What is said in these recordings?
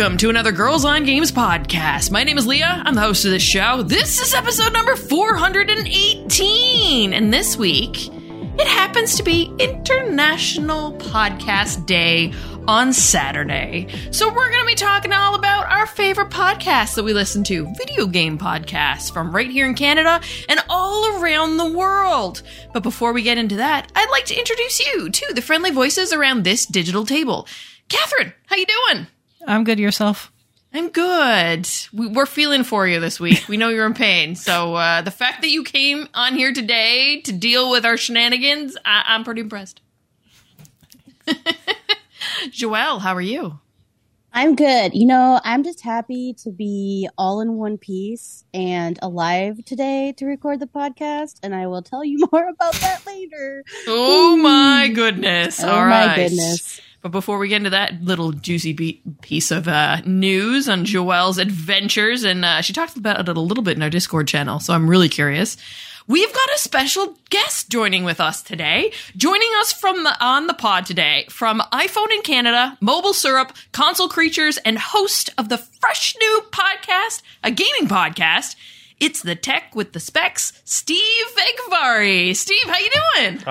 Welcome to another Girls on Games podcast. My name is Leah. I'm the host of this show. This is episode number 418. And this week, it happens to be International Podcast Day on Saturday. So we're going to be talking all about our favorite podcasts that we listen to. Video game podcasts from right here in Canada and all around the world. But before we get into that, I'd like to introduce you to the friendly voices around this digital table. Catherine, how you doing? I'm good. Yourself? I'm good. We're feeling for you this week. We know you're in pain. So the fact that you came on here today to deal with our shenanigans, I'm pretty impressed. Joelle, how are you? I'm good. You know, I'm just happy to be all in one piece and alive today to record the podcast. And I will tell you more about that later. Oh, my goodness. All right. Oh, my goodness. But before we get into that little juicy piece of news on Joelle's adventures, and she talked about it a little bit in our Discord channel, so I'm really curious. We've got a special guest joining with us today. Joining us on the pod today from iPhone in Canada, Mobile Syrup, Console Creatures, and host of the fresh new podcast, a gaming podcast. It's the Tech with the Specs, Steve Vegvari. Steve, how you doing?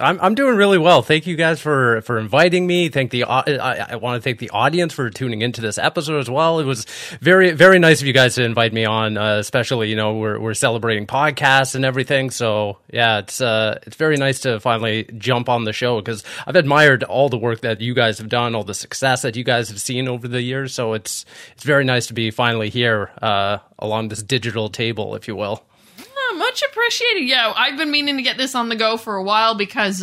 I'm doing really well. Thank you guys for inviting me. I want to thank the audience for tuning into this episode as well. It was very, very nice of you guys to invite me on, especially, you know, we're celebrating podcasts and everything. So yeah, it's very nice to finally jump on the show because I've admired all the work that you guys have done, all the success that you guys have seen over the years. So it's very nice to be finally here, along this digital table, if you will. Much appreciated. Yeah, I've been meaning to get this on the go for a while because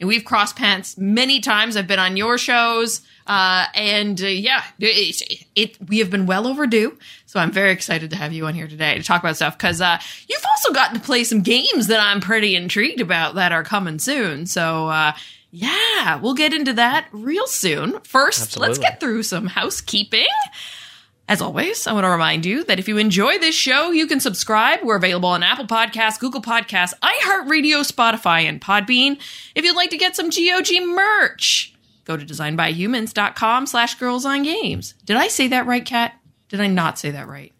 we've crossed paths many times. I've been on your shows, we have been well overdue. So I'm very excited to have you on here today to talk about stuff because you've also gotten to play some games that I'm pretty intrigued about that are coming soon. So yeah, we'll get into that real soon. First, Let's get through some housekeeping. As always, I want to remind you that if you enjoy this show, you can subscribe. We're available on Apple Podcasts, Google Podcasts, iHeartRadio, Spotify, and Podbean. If you'd like to get some GOG merch, go to designbyhumans.com/girlsongames. Did I say that right, Kat? Did I not say that right?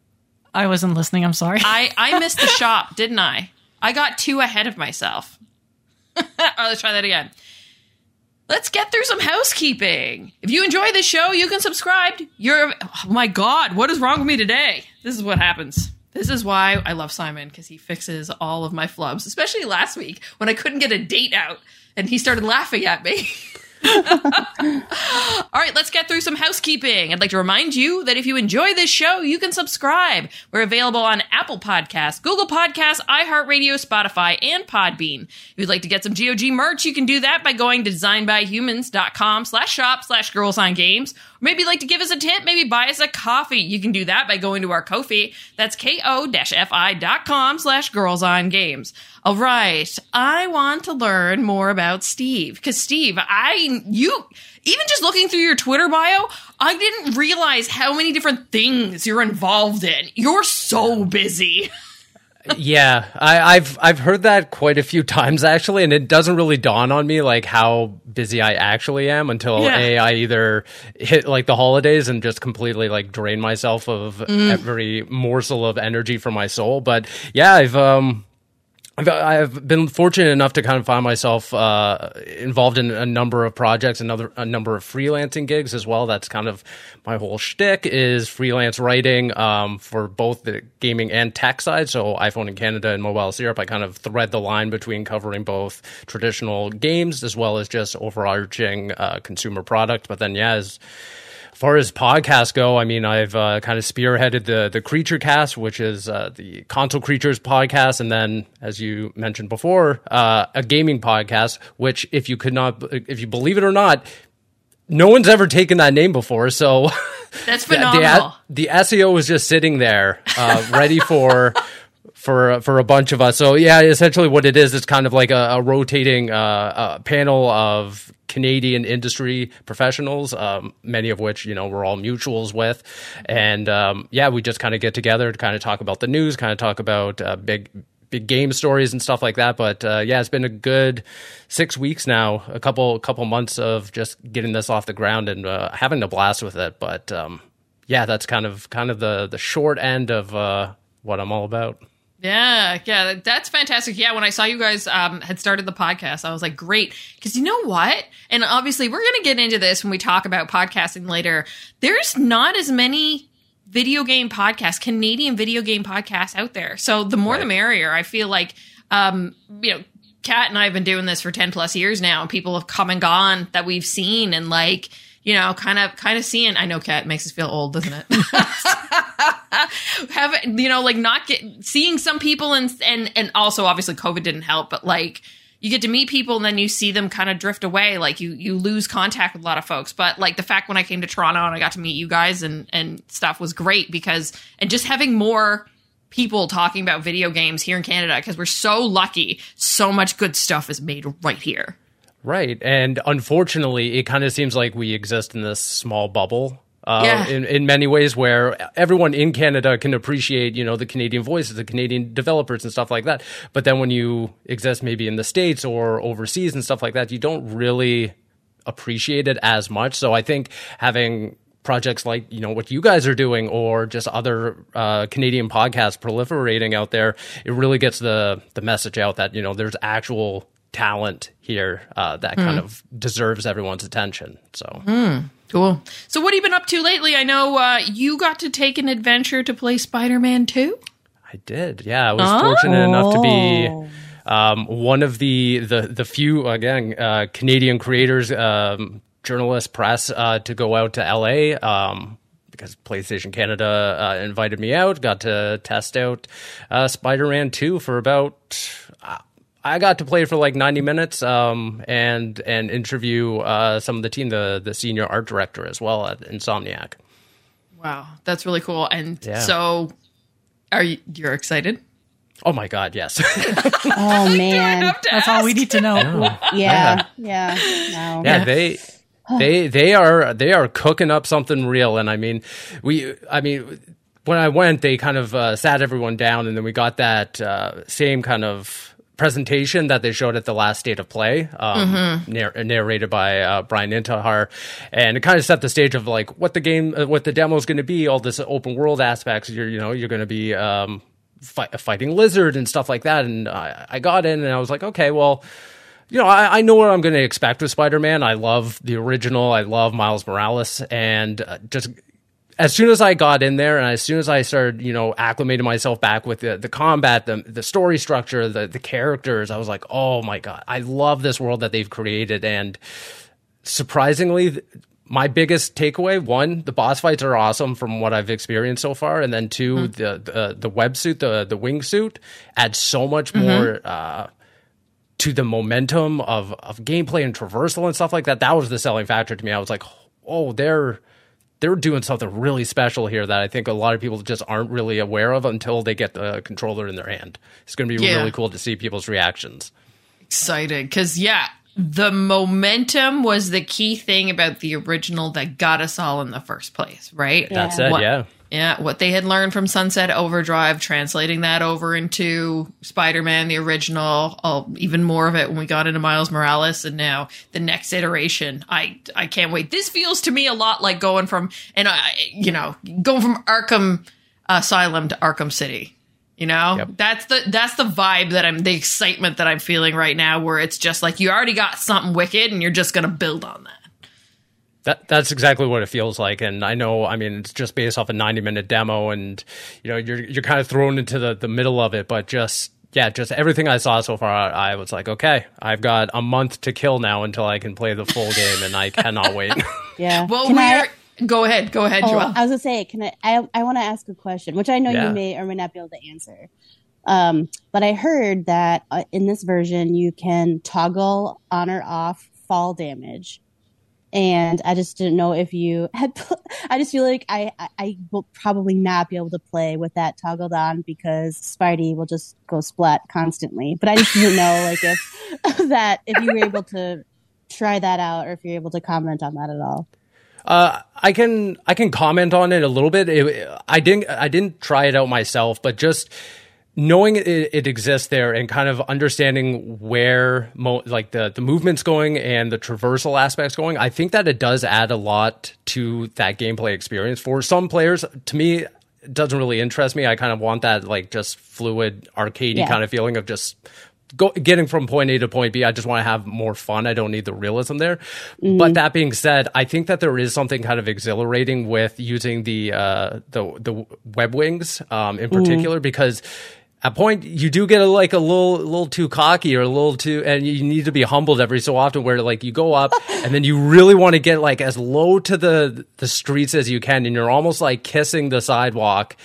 I wasn't listening. I'm sorry. I missed the shop, didn't I? I got too ahead of myself. All right, let's try that again. Let's get through some housekeeping. If you enjoy this show, you can subscribe. Oh my God, what is wrong with me today? This is what happens. This is why I love Simon, because he fixes all of my flubs, especially last week when I couldn't get a date out and he started laughing at me. All right, let's get through some housekeeping. I'd like to remind you that if you enjoy this show, you can subscribe. We're available on Apple Podcasts, Google Podcasts, iHeartRadio, Spotify, and Podbean. If you'd like to get some GOG merch, you can do that by going to designbyhumans.com/shop/girlsongames. Or maybe you'd like to give us a tip, maybe buy us a coffee. You can do that by going to our Ko-fi. That's ko-fi.com/girlsongames. All right, I want to learn more about Steve, because Steve, even just looking through your Twitter bio, I didn't realize how many different things you're involved in. You're so busy. Yeah, I've heard that quite a few times, actually, and it doesn't really dawn on me like how busy I actually am until I either hit like the holidays and just completely like drain myself of every morsel of energy from my soul. But yeah, I've been fortunate enough to kind of find myself involved in a number of projects, a number of freelancing gigs as well. That's kind of my whole shtick, is freelance writing for both the gaming and tech side. So iPhone in Canada and Mobile Syrup, I kind of thread the line between covering both traditional games as well as just overarching consumer product. But then, as far as podcasts go, I mean, I've kind of spearheaded the Creature Cast, which is the Console Creatures podcast, and then, as you mentioned before, a gaming podcast, which, if you believe it or not, No one's ever taken that name before, so that's phenomenal. The SEO was just sitting there, ready for a bunch of us. So yeah, essentially what it is, it's kind of like a rotating panel of Canadian industry professionals, many of which, you know, we're all mutuals with. And yeah, we just kind of get together to kind of talk about the news, kind of talk about big game stories and stuff like that. But yeah, it's been a good 6 weeks now, a couple months of just getting this off the ground and having a blast with it. But yeah, that's kind of the short end of what I'm all about. Yeah, that's fantastic. Yeah, when I saw you guys had started the podcast, I was like, great. Because you know what? And obviously, we're going to get into this when we talk about podcasting later. There's not as many video game podcasts, Canadian video game podcasts out there. So the more the merrier. I feel like, you know, Kat and I have been doing this for 10 plus years now, and people have come and gone that we've seen and, like, you know, kind of seeing. I know, Kat, it makes us feel old, doesn't it? Have, you know, like, not seeing some people and also obviously COVID didn't help, but like you get to meet people and then you see them kind of drift away. Like you lose contact with a lot of folks. But like the fact when I came to Toronto and I got to meet you guys and stuff was great, because and just having more people talking about video games here in Canada, because we're so lucky. So much good stuff is made right here. Right. And unfortunately, it kind of seems like we exist in this small bubble in many ways, where everyone in Canada can appreciate, you know, the Canadian voices, the Canadian developers and stuff like that. But then when you exist maybe in the States or overseas and stuff like that, you don't really appreciate it as much. So I think having projects like, you know, what you guys are doing, or just other Canadian podcasts proliferating out there, it really gets the message out that, you know, there's actual talent here that kind of deserves everyone's attention. So cool. So what have you been up to lately? I know you got to take an adventure to play Spider-Man 2. I did. Yeah, I was fortunate enough to be one of the few, again, Canadian creators, journalists, press, to go out to LA. Because PlayStation Canada invited me out, got to test out Spider-Man 2 for about. I got to play for like 90 minutes and interview some of the team, the senior art director as well at Insomniac. Wow, that's really cool. And so are you're excited? Oh, my God, yes. Oh, man. That's all we need to know. Yeah. They are cooking up something real. And I mean, when I went, they kind of sat everyone down, and then we got that same kind of presentation that they showed at the last State of Play, narrated by Brian Intihar, and it kind of set the stage of like what the demo is going to be, all this open world aspects. You're going to be fighting lizard and stuff like that. And I got in and I was like, okay, well, you know, I know what I'm going to expect with Spider-Man. I love the original. I love Miles Morales, and just. As soon as I got in there, and as soon as I started, you know, acclimating myself back with the combat, the story structure, the characters, I was like, oh my God, I love this world that they've created. And surprisingly, my biggest takeaway, one, the boss fights are awesome from what I've experienced so far. And then two, the websuit, the wingsuit adds so much more to the momentum of gameplay and traversal and stuff like that. That was the selling factor to me. I was like, oh, they're doing something really special here that I think a lot of people just aren't really aware of until they get the controller in their hand. It's going to be really cool to see people's reactions. Excited. Because, the momentum was the key thing about the original that got us all in the first place, right? Yeah. That's it, what they had learned from Sunset Overdrive, translating that over into Spider-Man, the original, even more of it when we got into Miles Morales, and now the next iteration. I can't wait. This feels to me a lot like going from Arkham Asylum to Arkham City. You know, that's the vibe that the excitement that I'm feeling right now, where it's just like you already got something wicked and you're just going to build on that. That's exactly what it feels like. And I know, I mean, it's just based off a 90-minute demo, and, you know, you're kind of thrown into the middle of it. But just everything I saw so far, I was like, okay, I've got a month to kill now until I can play the full game, and I cannot wait. Yeah. Well, Go ahead, Joelle. I was going to say, I want to ask a question, which I know you may or may not be able to answer. But I heard that in this version, you can toggle on or off fall damage. And I just didn't know if you had. I just feel like I will probably not be able to play with that toggled on because Spidey will just go splat constantly. But I just didn't know like if you were able to try that out or if you're able to comment on that at all. I can comment on it a little bit. I didn't try it out myself, but just knowing it exists there and kind of understanding where the movement's going and the traversal aspects going, I think that it does add a lot to that gameplay experience. For some players, to me, it doesn't really interest me. I kind of want that like just fluid, arcadey kind of feeling of just getting from point A to point B. I just want to have more fun. I don't need the realism there. Mm-hmm. But that being said, I think that there is something kind of exhilarating with using the web wings in particular, because at point you do get a little too cocky or a little too, and you need to be humbled every so often where like you go up and then you really want to get like as low to the streets as you can, and you're almost like kissing the sidewalk.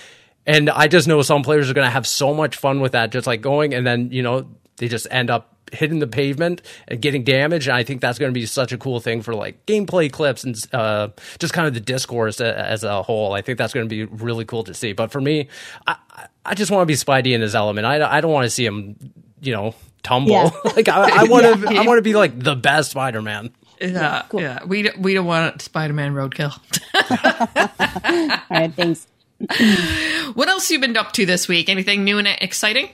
And I just know some players are going to have so much fun with that, just like going, and then they just end up hitting the pavement and getting damaged. And I think that's going to be such a cool thing for like gameplay clips and just kind of the discourse as a whole. I think that's going to be really cool to see. But for me, I just want to be Spidey in his element. I don't want to see him, tumble. Yeah. Like I want to be like the best Spider-Man. Yeah, cool. Yeah. We don't want Spider-Man roadkill. All right, thanks. What else you been up to this week? Anything new and exciting?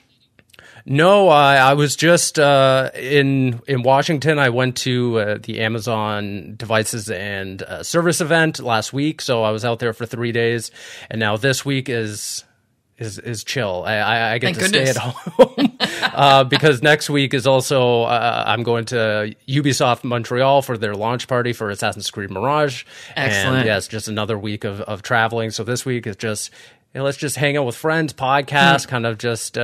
No, I was just in Washington. I went to the Amazon Devices and Service event last week, so I was out there for 3 days, and now this week is chill. I get to stay at home because next week is also I'm going to Ubisoft Montreal for their launch party for Assassin's Creed Mirage. Excellent. And yes, just another week of traveling. So this week is just. And let's just hang out with friends, podcast, kind of just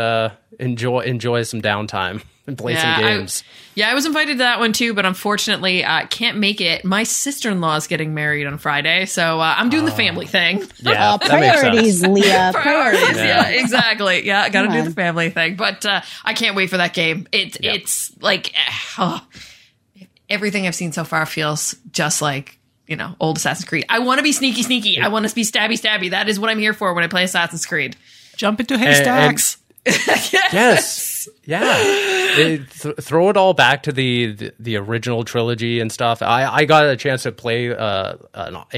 enjoy some downtime and play some games. I was invited to that one too, but unfortunately can't make it. My sister-in-law is getting married on Friday, so I'm doing the family thing. Yeah, priorities, Leah. Priorities, yeah, exactly. Yeah, I got to do the family thing, but I can't wait for that game. It's like everything I've seen so far feels just like old Assassin's Creed. I want to be sneaky. I want to be stabby. That is what I'm here for when I play Assassin's Creed. Jump into haystacks. Yes. Yeah. Throw it all back to the original trilogy and stuff. I got a chance to play a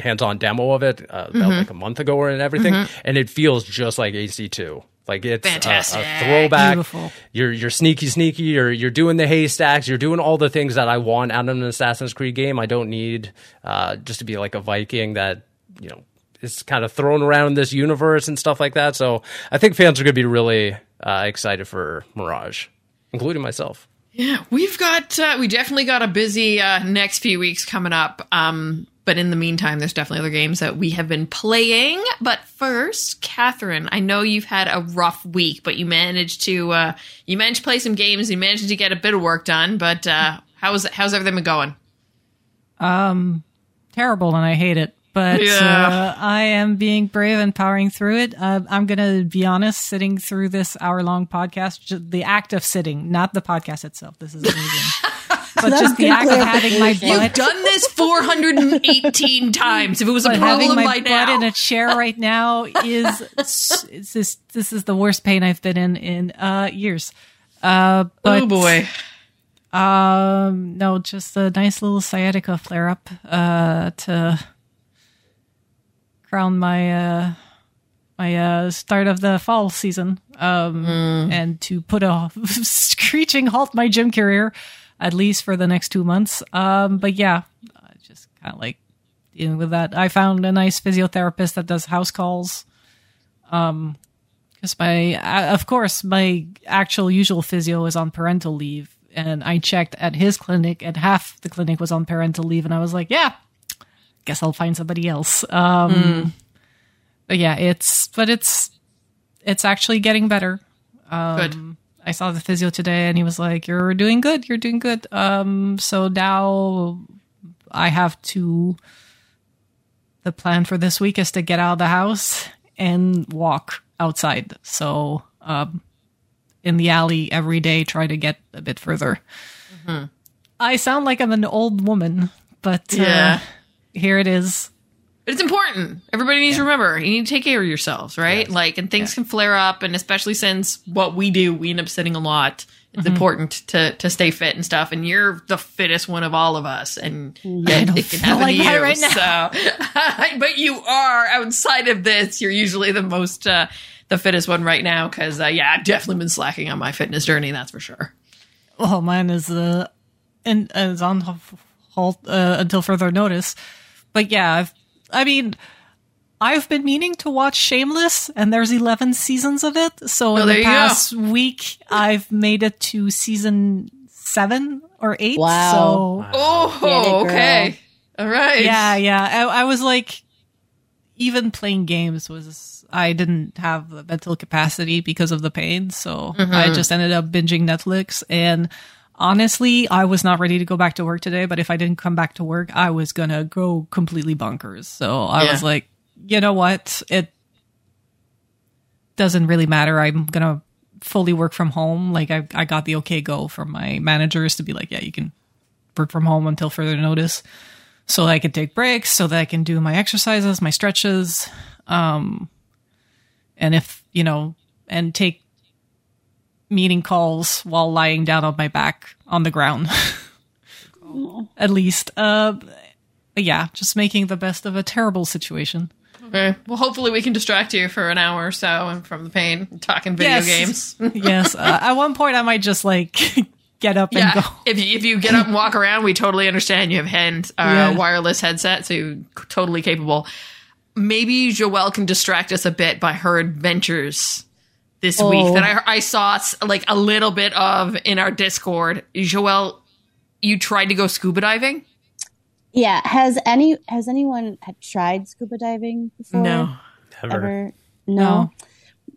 hands-on demo of it about like a month ago and everything, and it feels just like AC2. Like it's a throwback. Beautiful. You're sneaky. You're doing the haystacks. You're doing all the things that I want out of an Assassin's Creed game. I don't need just to be like a Viking that is kind of thrown around in this universe and stuff like that. So I think fans are going to be really excited for Mirage, including myself. Yeah, we definitely got a busy next few weeks coming up. But in the meantime, there's definitely other games that we have been playing. But first, Catherine, I know you've had a rough week, but you managed to play some games. You managed to get a bit of work done. But how's everything been going? Terrible, and I hate it. But I am being brave and powering through it. I'm going to be honest, sitting through this hour-long podcast, the act of sitting, not the podcast itself. This is amazing. But just the act of having my butt. You've done this 418 times. If it was a problem by now. Having my butt in a chair right now is this is the worst pain I've been in years. But, oh, boy. No, just a nice little sciatica flare-up to crown my my start of the fall season and to put a screeching halt my gym career. At least for the next 2 months. But yeah, just kind of like dealing with that. I found a nice physiotherapist that does house calls. Because my actual usual physio is on parental leave. And I checked at his clinic and half the clinic was on parental leave. And I was like, yeah, guess I'll find somebody else. But yeah, it's actually getting better. Good. I saw the physio today and he was like, you're doing good. So now I have to, the plan for this week is to get out of the house and walk outside. So in the alley every day, try to get a bit further. I sound like I'm an old woman. But here it is. But it's important. Everybody needs to remember, you need to take care of yourselves, right? Yes. Like, and things can flare up, and especially since what we do, we end up sitting a lot. It's important to stay fit and stuff, and you're the fittest one of all of us, and I don't it can happen like to you. Right now. So, but you are, outside of this, you're usually the most the fittest one right now, because I've definitely been slacking on my fitness journey, that's for sure. Well, mine is is on halt until further notice, but yeah, I've been meaning to watch Shameless, and there's 11 seasons of it. So in the past week, I've made it to season 7 or 8. Wow. So, oh, okay. All right. Yeah, yeah. I was like, even playing games I didn't have the mental capacity because of the pain. So I just ended up binging Netflix. And honestly, I was not ready to go back to work today. But if I didn't come back to work, I was going to go completely bonkers. So I was like, you know what? It doesn't really matter. I'm going to fully work from home. Like, I got the okay go from my managers to be like, yeah, you can work from home until further notice. So that I can take breaks, so that I can do my exercises, my stretches. And if, you know, and take meeting calls while lying down on my back on the ground, at least. But yeah, just making the best of a terrible situation. Okay. Well, hopefully we can distract you for an hour or so from the pain, talking video games. Yes. At one point, I might just get up and go. If you get up and walk around, we totally understand. You have wireless headset, so you're totally capable. Maybe Joelle can distract us a bit by her adventures this week that I saw a little bit of in our Discord. Joelle, you tried to go scuba diving? Yeah, has anyone tried scuba diving before? No, never. Ever? No.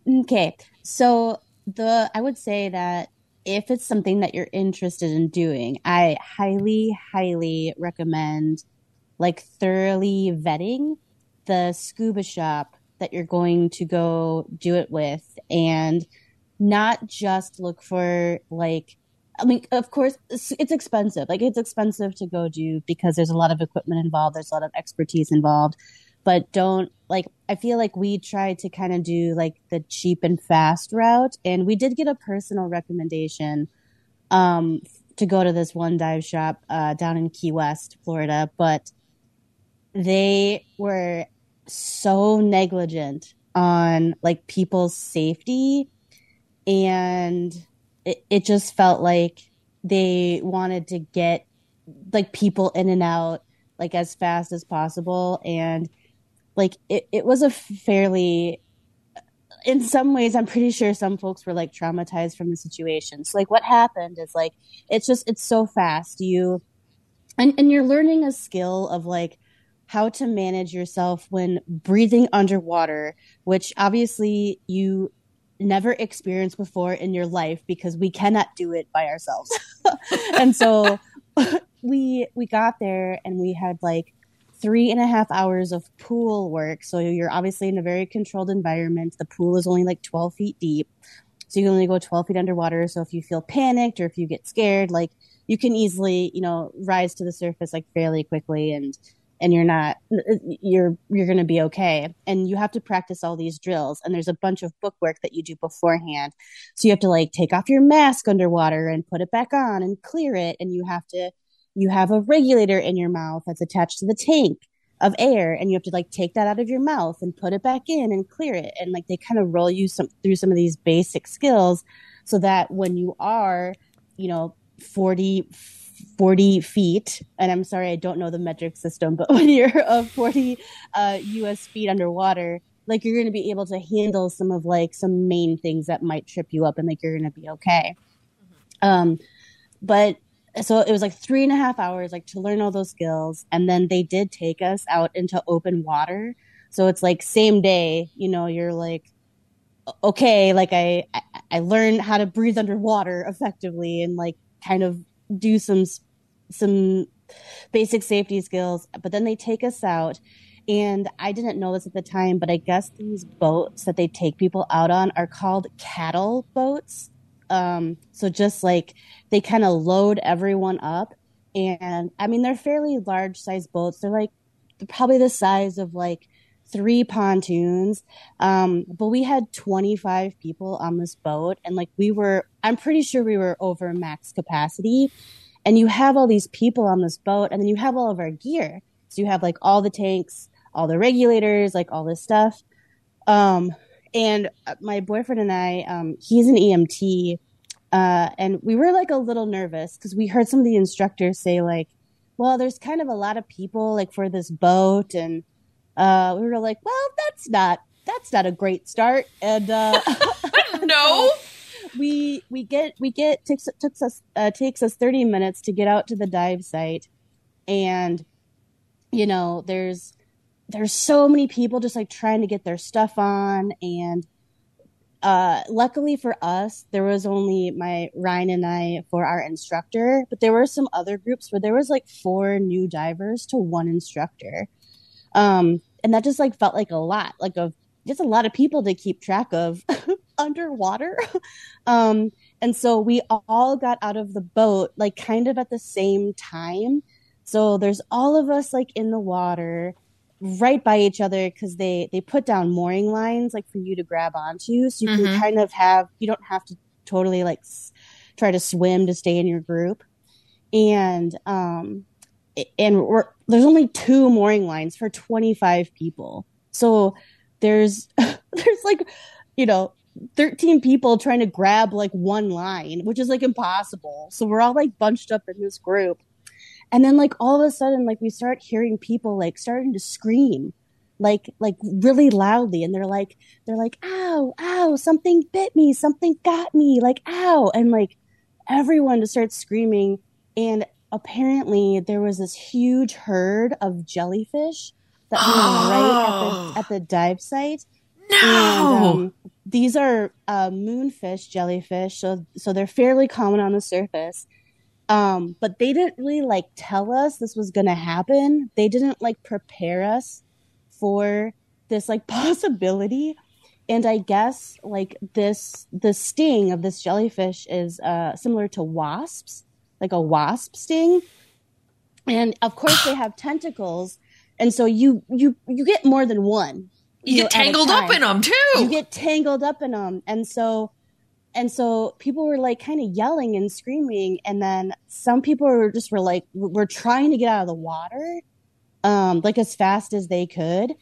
Okay, so I would say that if it's something that you're interested in doing, I highly, highly recommend thoroughly vetting the scuba shop that you're going to go do it with, and not just look for of course, it's expensive. It's expensive to go do because there's a lot of equipment involved. There's a lot of expertise involved. But don't, I feel like we tried to kind of do, the cheap and fast route. And we did get a personal recommendation to go to this one dive shop down in Key West, Florida. But they were so negligent on, people's safety, and it just felt like they wanted to get people in and out as fast as possible. And it was a fairly, in some ways, I'm pretty sure some folks were traumatized from the situation. So what happened is it's so fast. You, and you're learning a skill of how to manage yourself when breathing underwater, which obviously you never experienced before in your life because we cannot do it by ourselves. And so we got there and we had 3.5 hours of pool work. So you're obviously in a very controlled environment. The pool is only 12 feet deep. So you can only go 12 feet underwater. So if you feel panicked or if you get scared, you can easily, rise to the surface fairly quickly, and you're going to be okay. And you have to practice all these drills. And there's a bunch of book work that you do beforehand. So you have to take off your mask underwater and put it back on and clear it. And you have a regulator in your mouth that's attached to the tank of air. And you have to take that out of your mouth and put it back in and clear it. And they kind of roll you through some of these basic skills so that when you are, 40 feet, and I'm sorry, I don't know the metric system, but when you're 40 U.S. feet underwater, you're going to be able to handle some of some main things that might trip you up, and you're going to be okay. But so it was 3.5 hours, to learn all those skills, and then they did take us out into open water. So it's same day, you're okay, I learned how to breathe underwater effectively and kind of do some basic safety skills, but then they take us out, and I didn't know this at the time, but I guess these boats that they take people out on are called cattle boats. So just they kind of load everyone up And I mean, they're fairly large sized boats. They're like probably the size of like 3 pontoons. But we had 25 people on this boat, and like I'm pretty sure we were over max capacity. And you have all these people on this boat, and then you have all of our gear. So you have like all the tanks, all the regulators, like all this stuff. And my boyfriend and I, he's an EMT. And we were like a little nervous because we heard some of the instructors say like, well, there's kind of a lot of people like for this boat. And we were like, well, that's not a great start. And no, so we get takes us 30 minutes to get out to the dive site. And, you know, there's so many people just like trying to get their stuff on. And luckily for us, there was only Ryan and I for our instructor, but there were some other groups where there was like 4 new divers to 1 instructor. And that just like felt like a lot, like just a lot of people to keep track of underwater. And so we all got out of the boat, like kind of at the same time. So there's all of us like in the water right by each other, because they put down mooring lines like for you to grab onto, so you mm-hmm. can kind of you don't have to totally like try to swim to stay in your group. And there's only 2 mooring lines for 25 people, so there's like, you know, 13 people trying to grab like 1 line, which is like impossible. So we're all like bunched up in this group. And then, like, all of a sudden, like, we start hearing people, like, starting to scream, like really loudly. And they're like, ow, ow, something bit me, something got me, like, ow. And, like, everyone just starts screaming. And apparently there was this huge herd of jellyfish that were right at the dive site. No! And, these are moonfish jellyfish, so they're fairly common on the surface. But they didn't really like tell us this was going to happen. They didn't like prepare us for this like possibility. And I guess like the sting of this jellyfish is similar to wasps, like a wasp sting. And of course they have tentacles. And so you get more than one. You get tangled up in them too. You get tangled up in them. And so people were like kind of yelling and screaming. And then some people were like, we're trying to get out of the water, like as fast as they could.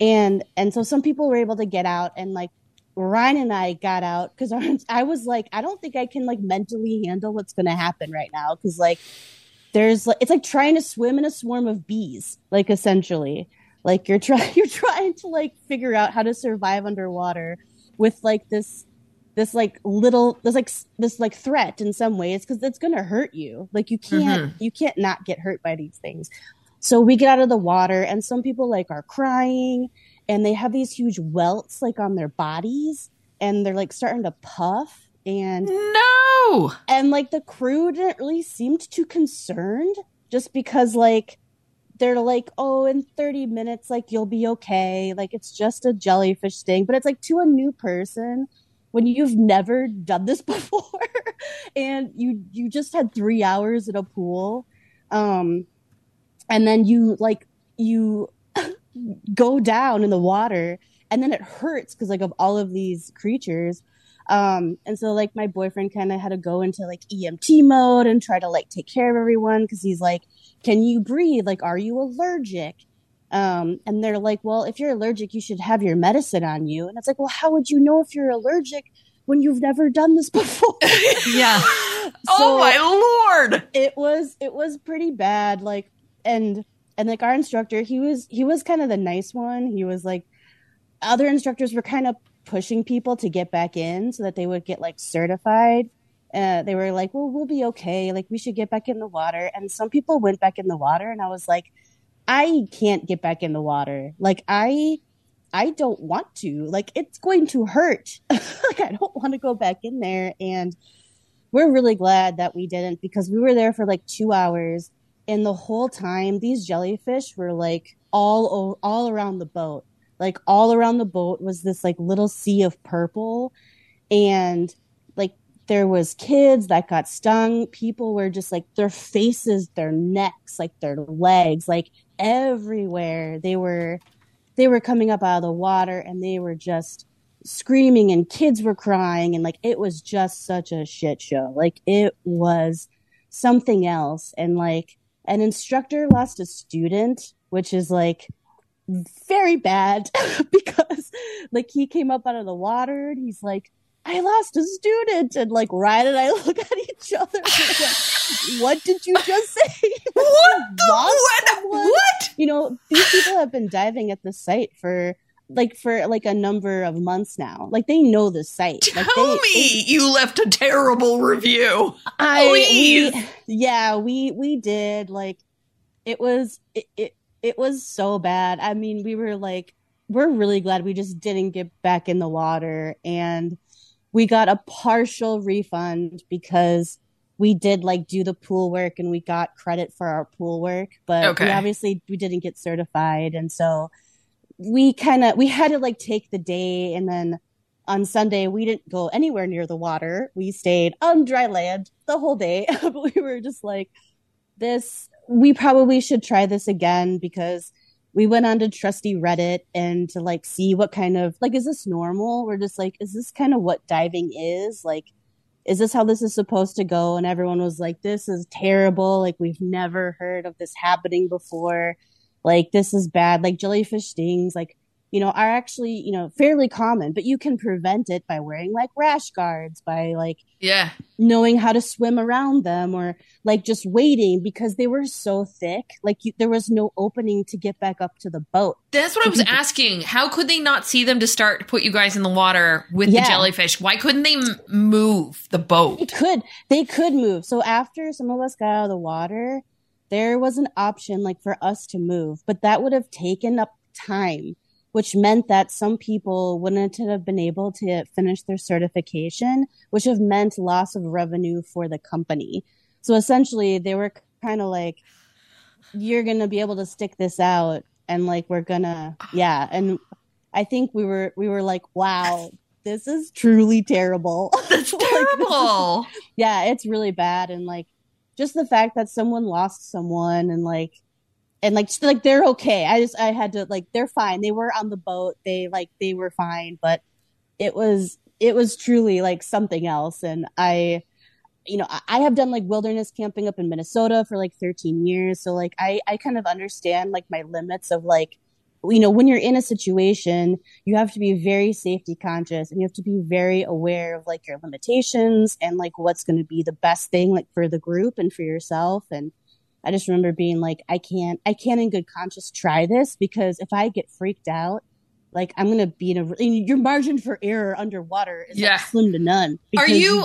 And so some people were able to get out, and like Ryan and I got out because I was like, I don't think I can like mentally handle what's going to happen right now. Cause like it's like trying to swim in a swarm of bees, like essentially, like you're trying to like figure out how to survive underwater with like this threat in some ways, because it's going to hurt you. Like you can't not get hurt by these things. So we get out of the water, and some people like are crying, and they have these huge welts like on their bodies, and they're like starting to puff. And no, and like the crew didn't really seem too concerned, just because like they're like, oh, in 30 minutes, like you'll be okay. Like it's just a jellyfish sting. But it's like to a new person, when you've never done this before and you just had 3 hours at a pool, and then you go down in the water, and then it hurts because like of all of these creatures, and so like my boyfriend kind of had to go into like EMT mode and try to like take care of everyone, because he's like, can you breathe, like are you allergic? And they're like, well, if you're allergic, you should have your medicine on you. And it's like, well, how would you know if you're allergic when you've never done this before? Yeah. So oh my Lord. It was pretty bad. Like, and like our instructor, he was kind of the nice one. He was like, other instructors were kind of pushing people to get back in so that they would get like certified. They were like, well, we'll be okay. Like we should get back in the water. And some people went back in the water, and I was like, I can't get back in the water. Like I don't want to. Like it's going to hurt. Like I don't want to go back in there. And we're really glad that we didn't, because we were there for like 2 hours, and the whole time these jellyfish were like all around the boat. Like all around the boat was this like little sea of purple, and like There was kids that got stung. People were just like their faces, their necks, like their legs, like everywhere. They were coming up out of the water and they were just screaming and kids were crying. And like, it was just such a shit show. Like it was something else. And like an instructor lost a student, which is like very bad because like he came up out of the water and he's like, I lost a student, and like Ryan and I look at each other like, what did you just say? What? You know, these people have been diving at the site for a number of months now. Like they know the site. Tell me you left a terrible review. We did. Like it was so bad. I mean, we were like, we're really glad we just didn't get back in the water. And we got a partial refund because we did like do the pool work and we got credit for our pool work, but we didn't get certified. And so we had to like take the day. And then on Sunday, we didn't go anywhere near the water. We stayed on dry land the whole day, but we were just like we probably should try this again because we went on to trusty Reddit and to like see what kind of like, is this normal? We're just like, is this kind of what diving is? Like, is this how this is supposed to go? And everyone was like, this is terrible. Like, we've never heard of this happening before. Like, this is bad. Like, jellyfish stings, like, you know, are actually, you know, fairly common, but you can prevent it by wearing like rash guards, by like knowing how to swim around them, or like just waiting because they were so thick. Like there was no opening to get back up to the boat. That's what I was asking. How could they not see them to start to put you guys in the water with the jellyfish? Why couldn't they move the boat? They could move. So after some of us got out of the water, there was an option like for us to move, but that would have taken up time, which meant that some people wouldn't have been able to finish their certification, which have meant loss of revenue for the company. So essentially, they were kind of like, you're going to be able to stick this out. And like, we're going to, And I think we were like, wow, this is truly terrible. That's terrible. Like, it's really bad. And like, just the fact that someone lost someone and they're okay. I had to like, they're fine. They were on the boat. They were fine, but it was truly like something else. And I have done like wilderness camping up in Minnesota for like 13 years. So like, I kind of understand like my limits of like, you know, when you're in a situation, you have to be very safety conscious and you have to be very aware of like your limitations and like what's going to be the best thing like for the group and for yourself. And I just remember being like, I can't in good conscience try this because if I get freaked out, like I'm going to be your margin for error underwater is like slim to none. Are you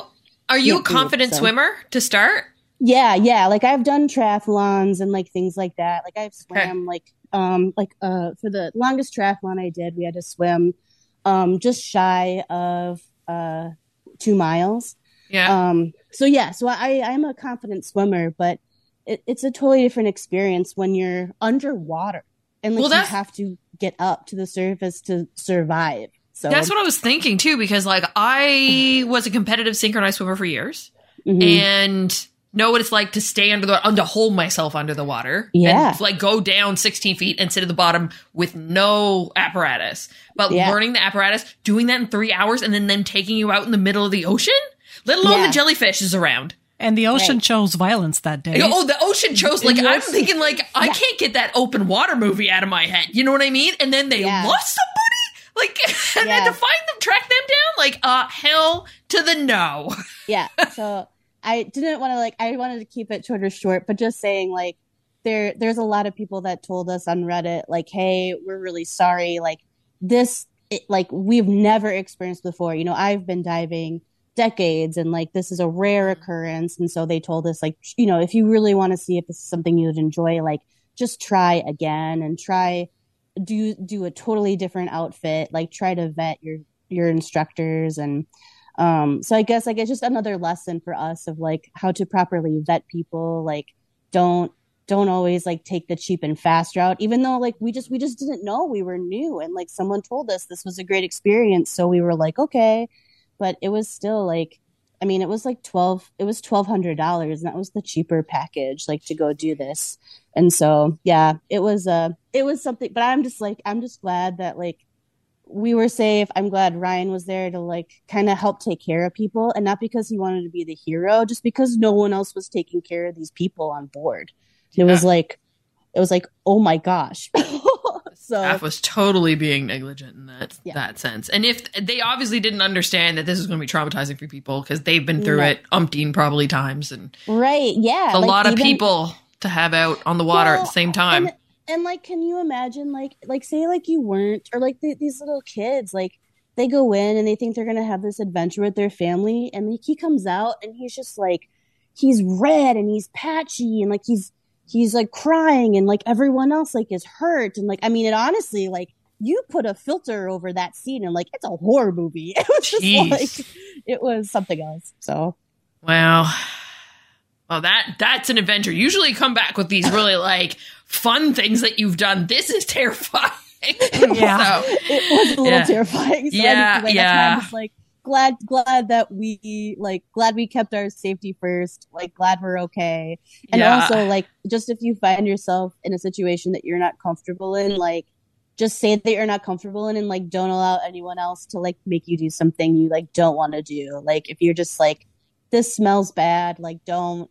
a confident swimmer to start? Yeah. Like I've done triathlons and like things like that. Like I've swam for the longest triathlon I did, we had to swim just shy of 2 miles. Yeah. So I'm a confident swimmer, but it's a totally different experience when you're underwater and like you have to get up to the surface to survive. So that's what I was thinking too, because like I was a competitive synchronized swimmer for years and know what it's like to stay under the, to hold myself under the water. Yeah. And like go down 16 feet and sit at the bottom with no apparatus, but learning the apparatus, doing that in 3 hours and then them taking you out in the middle of the ocean, let alone the jellyfish is around. And the ocean chose violence that day. Oh, the ocean chose, like, I'm thinking, like, I can't get that open water movie out of my head. You know what I mean? And then they lost somebody? Like, and had to find them, track them down? Like, hell to the no. Yeah, so I didn't want to, like, I wanted to keep it short, but just saying, like, there's a lot of people that told us on Reddit, like, hey, we're really sorry. Like, we've never experienced before. You know, I've been diving decades and like this is a rare occurrence, and so they told us like, you know, if you really want to see if this is something you would enjoy, like just try again and try do a totally different outfit, like try to vet your instructors. And so I guess like it's just another lesson for us of like how to properly vet people, like don't always like take the cheap and fast route, even though like we just didn't know, we were new, and like someone told us this was a great experience, so we were like okay. But it was still like I mean, it was like $1,200, and that was the cheaper package, like, to go do this. And so, yeah, it was something, but I'm just glad that, like, we were safe. I'm glad Ryan was there to, like, kind of help take care of people, and not because he wanted to be the hero, just because no one else was taking care of these people on board. Yeah. It was like, oh my gosh. So, staff was totally being negligent in that sense. And if they obviously didn't understand that this was going to be traumatizing for people, because they've been through it umpteen probably times. And right. Yeah. It's a lot of people to have out on the water at the same time. And like, can you imagine, like say, like, you weren't, or like these little kids, like, they go in and they think they're going to have this adventure with their family. And like, he comes out and he's just like, he's red and he's patchy and like, he's like crying, and like everyone else like is hurt. And like, I mean, it honestly, like, you put a filter over that scene and like, it's a horror movie. It was just like, it was something else. So. Wow. Well, that's an adventure. Usually come back with these really like fun things that you've done. This is terrifying. Yeah. So, it was a little terrifying. So yeah. I was like, glad that we kept our safety first, like, glad we're okay. And also, like, just if you find yourself in a situation that you're not comfortable in, like, just say that you're not comfortable in, and like, don't allow anyone else to like make you do something you like don't want to do. Like, if you're just like, this smells bad, like, don't,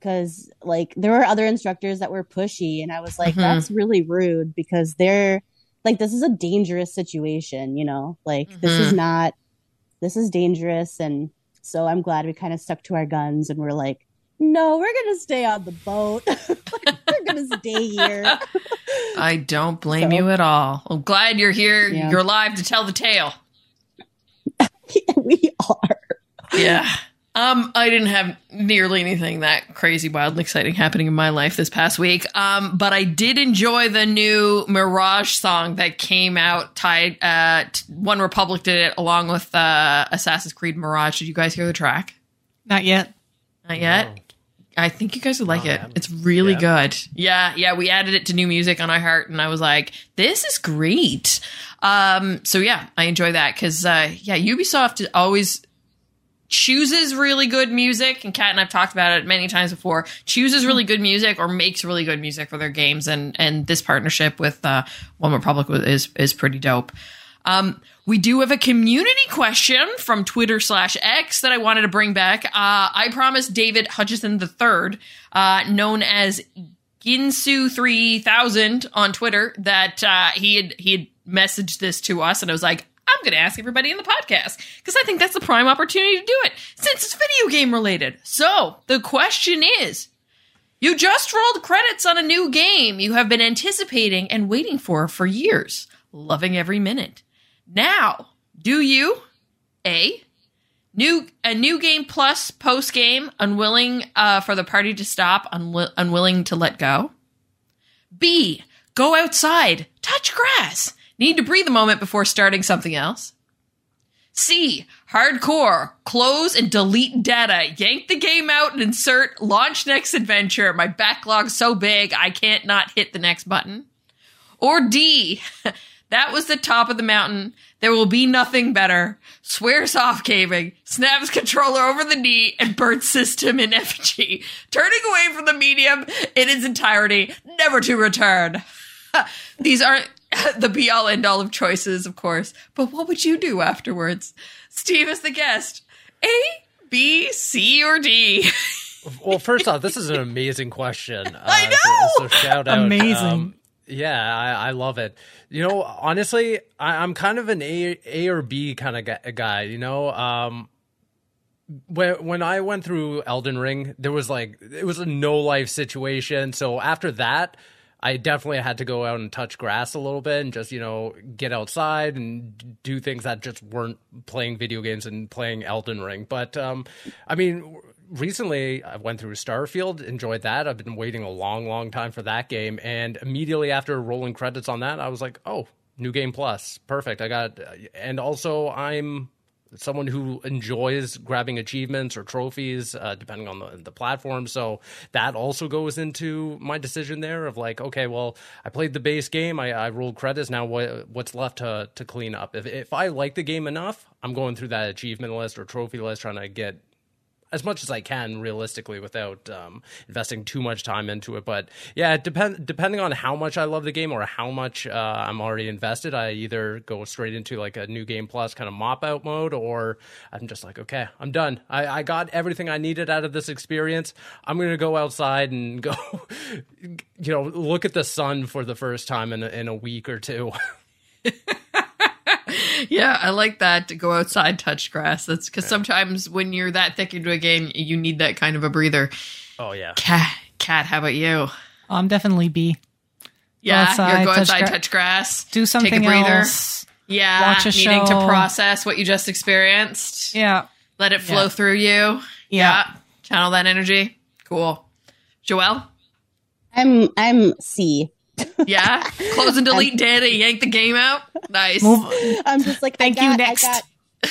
because like there were other instructors that were pushy, and I was like, that's really rude, because they're like, this is a dangerous situation, you know, like, this is dangerous. And so I'm glad we kind of stuck to our guns, and we're like, no, we're going to stay on the boat. Like, we're going to stay here. I don't blame you at all. I'm glad you're here. Yeah. You're alive to tell the tale. We are. Yeah. I didn't have nearly anything that crazy, wild, and exciting happening in my life this past week. But I did enjoy the new Mirage song that came out. Tied, One Republic did it along with Assassin's Creed Mirage. Did you guys hear the track? Not yet. Not yet? No. I think you guys would like it. It's really good. Yeah, yeah. We added it to new music on iHeart, and I was like, this is great. So yeah, I enjoy that, because Ubisoft always chooses really good music, and Kat and I've talked about it many times before, chooses really good music or makes really good music for their games, and this partnership with One Republic is pretty dope. We do have a community question from Twitter/X that I wanted to bring back. I promised David Hutchison III, known as Ginsu3000 on Twitter, that he had messaged this to us, and I was like, I'm going to ask everybody in the podcast, because I think that's the prime opportunity to do it, since it's video game related. So the question is, you just rolled credits on a new game you have been anticipating and waiting for years, loving every minute. Now, do you, A, a new game plus post-game, unwilling for the party to stop, unwilling to let go? B, go outside, touch grass, need to breathe a moment before starting something else? C, hardcore, close and delete data, yank the game out and insert, launch next adventure, my backlog's so big I can't not hit the next button? Or D, that was the top of the mountain, there will be nothing better, swears off gaming, snaps controller over the knee, and burns system in effigy, turning away from the medium in its entirety, never to return. These aren't the be-all, end-all of choices, of course. But what would you do afterwards? Steve is the guest. A, B, C, or D? Well, first off, this is an amazing question. I know! So shout out. Amazing. Yeah, I love it. You know, honestly, I'm kind of an A or B kind of guy, you know? When I went through Elden Ring, there was like, it was a no-life situation. So after that, I definitely had to go out and touch grass a little bit and just, you know, get outside and do things that just weren't playing video games and playing Elden Ring. But, I mean, recently I went through Starfield, enjoyed that. I've been waiting a long, long time for that game. And immediately after rolling credits on that, I was like, oh, New Game Plus. Perfect. And also I'm someone who enjoys grabbing achievements or trophies, depending on the platform. So that also goes into my decision there of like, okay, well, I played the base game. I rolled credits. Now what's left to clean up? If I like the game enough, I'm going through that achievement list or trophy list, trying to get as much as I can realistically without investing too much time into it. But yeah, depending on how much I love the game or how much I'm already invested, I either go straight into like a new game plus kind of mop out mode, or I'm just like, okay, I'm done. I got everything I needed out of this experience. I'm going to go outside and go, you know, look at the sun for the first time in a week or two. Yeah, I like that, to go outside, touch grass. That's because sometimes when you're that thick into a game, you need that kind of a breather. Oh, yeah. Kat, how about you? I'm definitely B. Yeah, go outside, touch grass. Do something, take a breather. Else. Yeah, watch a show. Needing to process what you just experienced. Yeah. Let it flow through you. Yeah. Channel that energy. Cool. Joelle? I'm C. Yeah, close and delete data, yank the game out. Nice. I'm just like, thank you, next.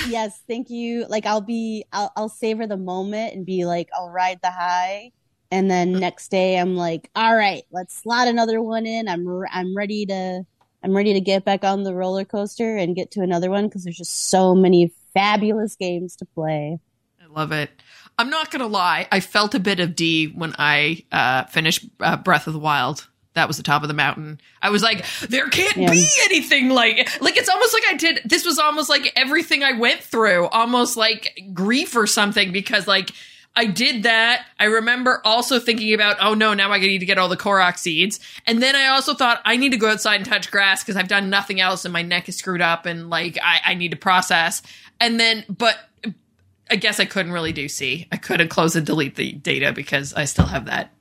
Yes, thank you. Like, I'll savor the moment and be like, I'll ride the high, and then next day I'm like, all right, let's slot another one in. I'm ready to get back on the roller coaster and get to another one, because there's just so many fabulous games to play. I love it. I'm not gonna lie, I felt a bit of D when I finished Breath of the Wild. That was the top of the mountain. I was like, there can't be anything like it's almost like this was almost like everything I went through, almost like grief or something, because like I did that. I remember also thinking about, oh no, now I need to get all the Korok seeds. And then I also thought, I need to go outside and touch grass because I've done nothing else and my neck is screwed up and like I need to process. And then, but I guess I couldn't really do C. I couldn't close and delete the data because I still have that.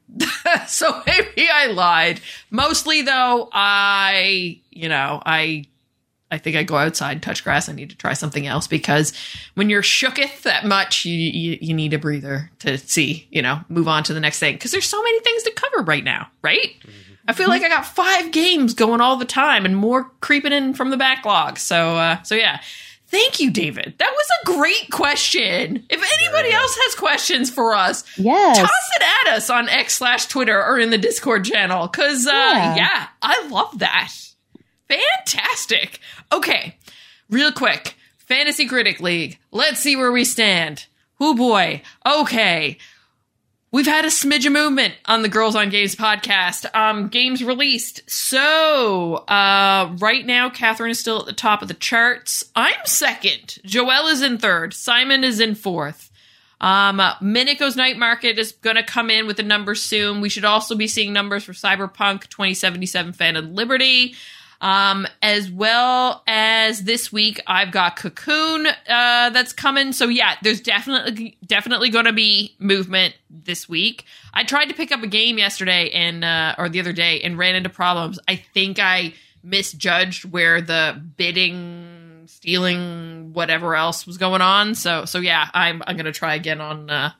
So maybe I lied. Mostly though, I think I go outside, touch grass. I need to try something else, because when you're shooketh that much, you need a breather to see, you know, move on to the next thing. Because there's so many things to cover right now, right? Mm-hmm. I feel like I got 5 games going all the time and more creeping in from the backlog. So yeah. Thank you, David. That was a great question. If anybody else has questions for us, toss it at us on X/Twitter or in the Discord channel. Because, I love that. Fantastic. Okay, real quick. Fantasy Critic League. Let's see where we stand. Oh, boy. Okay. We've had a smidge of movement on the Girls on Games podcast. Games released. So, right now, Catherine is still at the top of the charts. I'm second. Joelle is in third. Simon is in fourth. Mineko's Night Market is going to come in with a number soon. We should also be seeing numbers for Cyberpunk 2077 Phantom Liberty. As well as this week, I've got Cocoon that's coming. So yeah, there's definitely going to be movement this week. I tried to pick up a game yesterday and or the other day and ran into problems. I think I misjudged where the bidding, stealing, whatever else was going on. So yeah, I'm gonna try again on.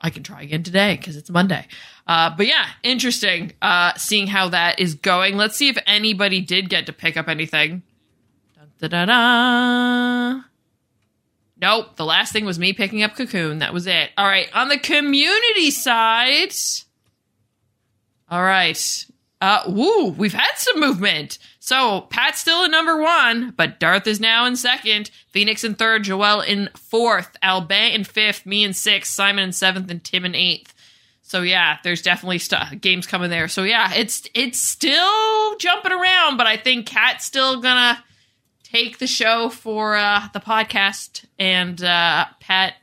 I can try again today because it's Monday. But yeah, interesting seeing how that is going. Let's see if anybody did get to pick up anything. Dun, dun, dun, dun. Nope. The last thing was me picking up Cocoon. That was it. All right. On the community side. All right. Woo. We've had some movement. So Pat's still in number 1, but Darth is now in second. Phoenix in third. Joelle in fourth. Albin in fifth. Me in sixth. Simon in seventh. And Tim in eighth. So yeah, there's definitely games coming there. So yeah, it's still jumping around, but I think Kat's still gonna take the show for the podcast, and Pat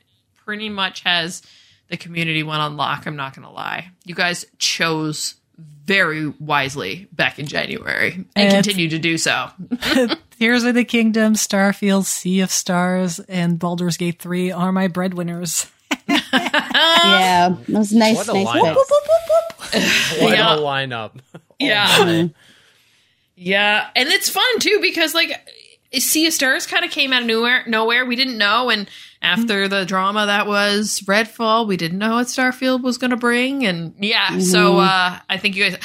pretty much has the community one on lock. I'm not gonna lie, you guys chose very wisely back in January and continue to do so. Tears of the Kingdom, Starfield, Sea of Stars, and Baldur's Gate 3 are my breadwinners. Yeah, that was nice. What a lineup! Yeah, yeah, and it's fun too, because like Sea of Stars kind of came out of nowhere. We didn't know, and after the drama that was Redfall, we didn't know what Starfield was going to bring. And yeah, so I think you guys,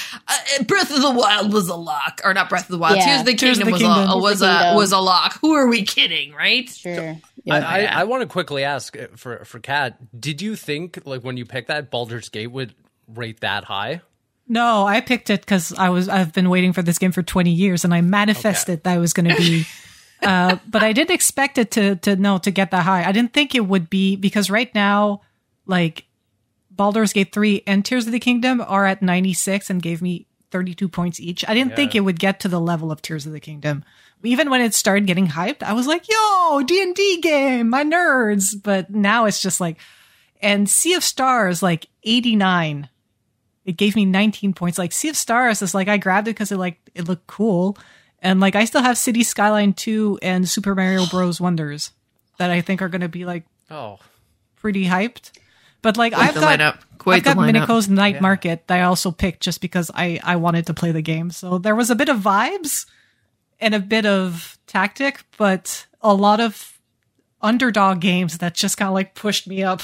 Breath of the Wild was a lock, or not Breath of the Wild. Tears of the Kingdom was a lock. Who are we kidding, right? Sure. I want to quickly ask for Kat, did you think, like, when you picked that, Baldur's Gate would rate that high? No, I picked it because I've been waiting for this game for 20 years, and I manifested that I was going to be. But I didn't expect it to get that high. I didn't think it would be, because right now, like Baldur's Gate 3 and Tears of the Kingdom are at 96 and gave me 32 points each. I didn't think it would get to the level of Tears of the Kingdom. Even when it started getting hyped, I was like, yo, D&D game, my nerds. But now it's just like, and Sea of Stars, like 89. It gave me 19 points. Like Sea of Stars is like, I grabbed it because it looked cool. And like, I still have City Skyline 2 and Super Mario Bros. Wonders that I think are going to be like, pretty hyped. But like, I've got Mineko's Night Market that I also picked just because I wanted to play the game. So there was a bit of vibes and a bit of tactic, but a lot of underdog games that just kind of like pushed me up.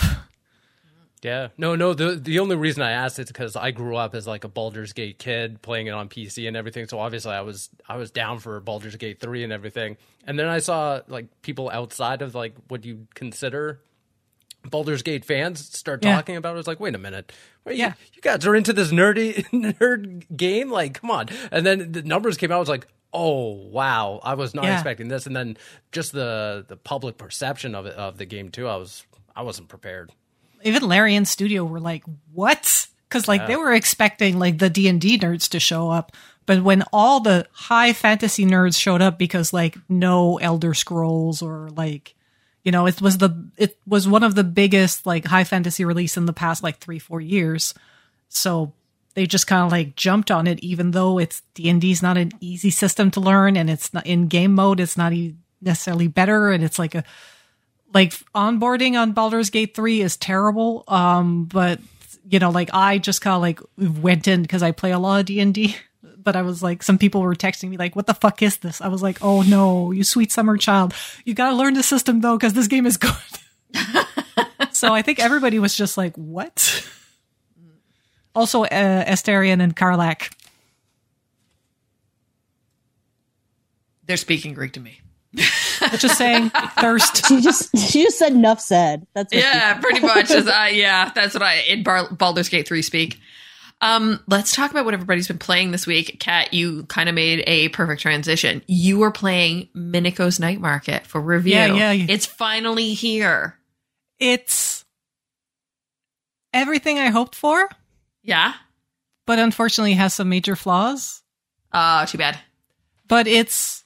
Yeah. No, the only reason I asked is because I grew up as like a Baldur's Gate kid playing it on PC and everything. So obviously I was down for Baldur's Gate 3 and everything. And then I saw like people outside of like what you'd consider Baldur's Gate fans start talking about it. I was like, wait a minute. You guys are into this nerd game? Like, come on. And then the numbers came out. I was like, oh, wow. I was not expecting this. And then just the public perception of it, of the game too. I wasn't prepared. Even Larry and Studio were like, what? Because they were expecting like the D&D nerds to show up. But when all the high fantasy nerds showed up, because like no Elder Scrolls or like, you know, it was one of the biggest like high fantasy release in the past like 3-4 years. So they just kind of like jumped on it, even though it's D&D's not an easy system to learn, and it's not in game mode. It's not necessarily better, and it's like onboarding on Baldur's Gate 3 is terrible. But you know, like I just kind of like went in because I play a lot of D&D. But I was like, some people were texting me like, what the fuck is this? I was like, oh no, you sweet summer child. You got to learn the system though, because this game is good. So I think everybody was just like, what? Also, Astarion and Karlak. They're speaking Greek to me. Just saying thirst. She just said enough said. That's what pretty much. That's what Baldur's Gate 3 speak. Let's talk about what everybody's been playing this week. Kat, you kind of made a perfect transition. You were playing Mineko's Night Market for review. Yeah. It's finally here. It's everything I hoped for. Yeah. But unfortunately has some major flaws. Too bad. But it's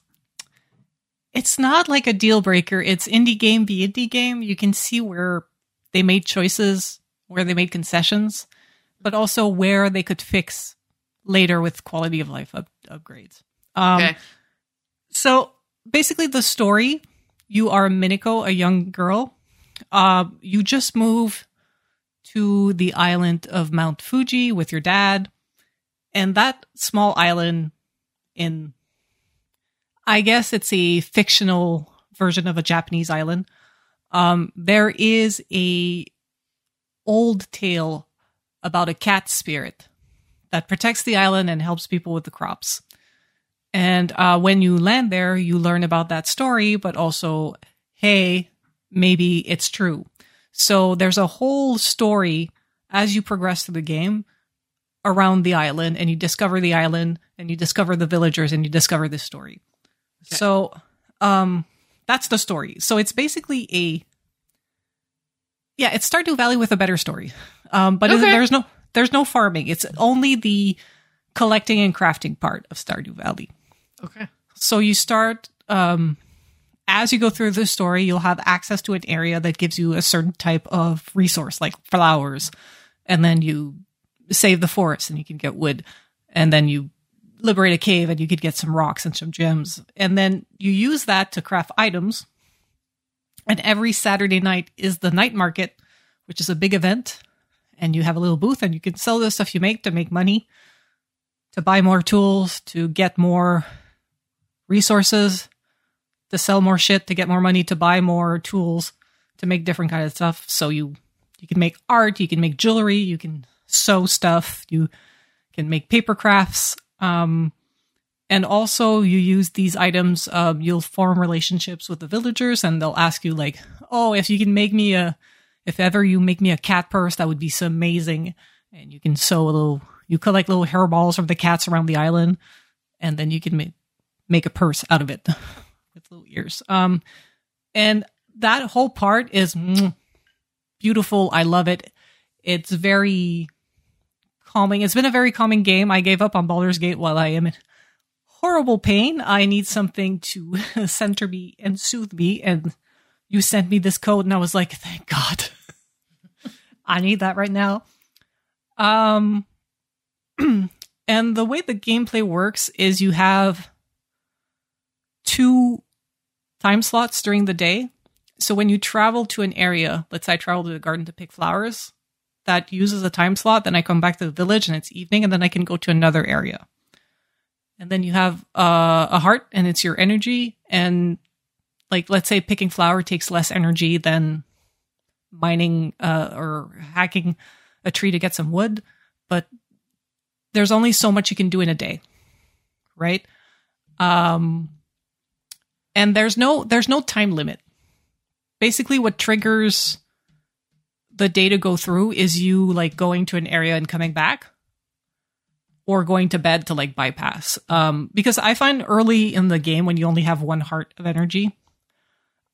not like a deal breaker. It's indie game be indie game. You can see where they made choices, where they made concessions, but also where they could fix later with quality of life upgrades. Okay. So basically the story, you are Mineko, a young girl. You just move to the island of Mount Fuji with your dad. And that small island in, I guess it's a fictional version of a Japanese island. There is a old tale about a cat spirit that protects the island and helps people with the crops. And when you land there, you learn about that story, but also, hey, maybe it's true. So there's a whole story as you progress through the game around the island, and you discover the island, and you discover the villagers, and you discover this story. Okay. So that's the story. So it's basically it's Stardew Valley with a better story. But there's no farming. It's only the collecting and crafting part of Stardew Valley. Okay. So you start, as you go through the story, you'll have access to an area that gives you a certain type of resource, like flowers. And then you save the forest and you can get wood. And then you liberate a cave and you could get some rocks and some gems. And then you use that to craft items. And every Saturday night is the night market, which is a big event. And you have a little booth and you can sell the stuff you make to make money, to buy more tools, to get more resources, to sell more shit, to get more money, to buy more tools, to make different kinds of stuff. So you can make art, you can make jewelry, you can sew stuff, you can make paper crafts. And also you use these items, you'll form relationships with the villagers and they'll ask you like, oh, if ever you make me a cat purse, that would be so amazing. And you can you collect little hairballs from the cats around the island, and then you can make a purse out of it with little ears. And that whole part is beautiful. I love it. It's very calming. It's been a very calming game. I gave up on Baldur's Gate while I am in horrible pain. I need something to center me and soothe me. And you sent me this code and I was like, thank God. I need that right now. And the way the gameplay works is you have two time slots during the day. So when you travel to an area, let's say I travel to the garden to pick flowers, that uses a time slot. Then I come back to the village and it's evening, and then I can go to another area. And then you have a heart, and it's your energy. And like, let's say picking flower takes less energy than mining or hacking a tree to get some wood. But there's only so much you can do in a day, right? And there's no time limit. Basically, what triggers the day to go through is you like going to an area and coming back, or going to bed to like bypass. Because I find early in the game when you only have one heart of energy,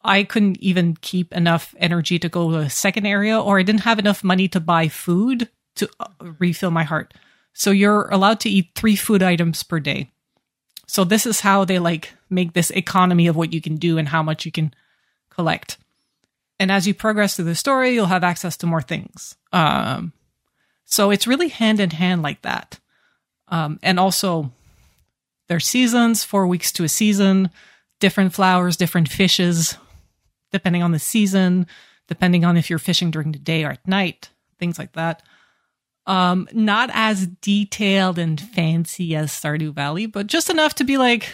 I couldn't even keep enough energy to go to a second area, or I didn't have enough money to buy food to refill my heart. So you're allowed to eat 3 food items per day. So this is how they like make this economy of what you can do and how much you can collect. And as you progress through the story, you'll have access to more things. So it's really hand in hand like that. And also, there's seasons, 4 weeks to a season, different flowers, different fishes, depending on the season, depending on if you're fishing during the day or at night, things like that. Not as detailed and fancy as Stardew Valley, but just enough to be like,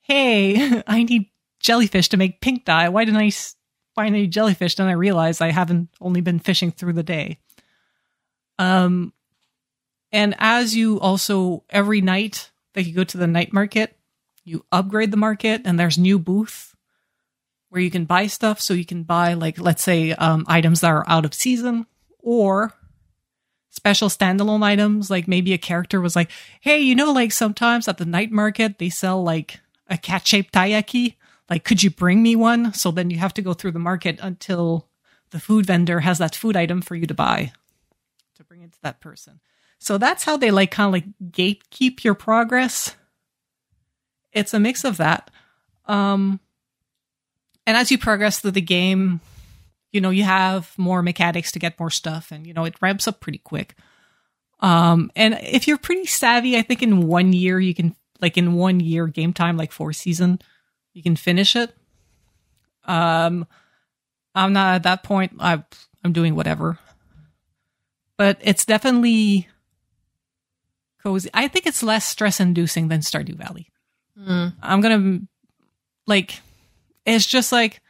hey, I need jellyfish to make pink dye. Why didn't I find any jellyfish? Then I realized I haven't only been fishing through the day. And as you also, every night that you go to the night market, you upgrade the market, and there's new booth where you can buy stuff. So you can buy, like, let's say items that are out of season, or special standalone items. Like maybe a character was like, hey, you know, like sometimes at the night market, they sell like a cat-shaped taiyaki. Like, could you bring me one? So then you have to go through the market until the food vendor has that food item for you to buy to bring it to that person. So that's how they like kind of like gatekeep your progress. It's a mix of that. And as you progress through the game, you know, you have more mechanics to get more stuff, and, you know, it ramps up pretty quick. And if you're pretty savvy, I think in 1 year you can, like in 1 year game time, like 4 season, you can finish it. I'm not at that point. I'm doing whatever. But it's definitely cozy. I think it's less stress-inducing than Stardew Valley. I'm going to, like, it's just like,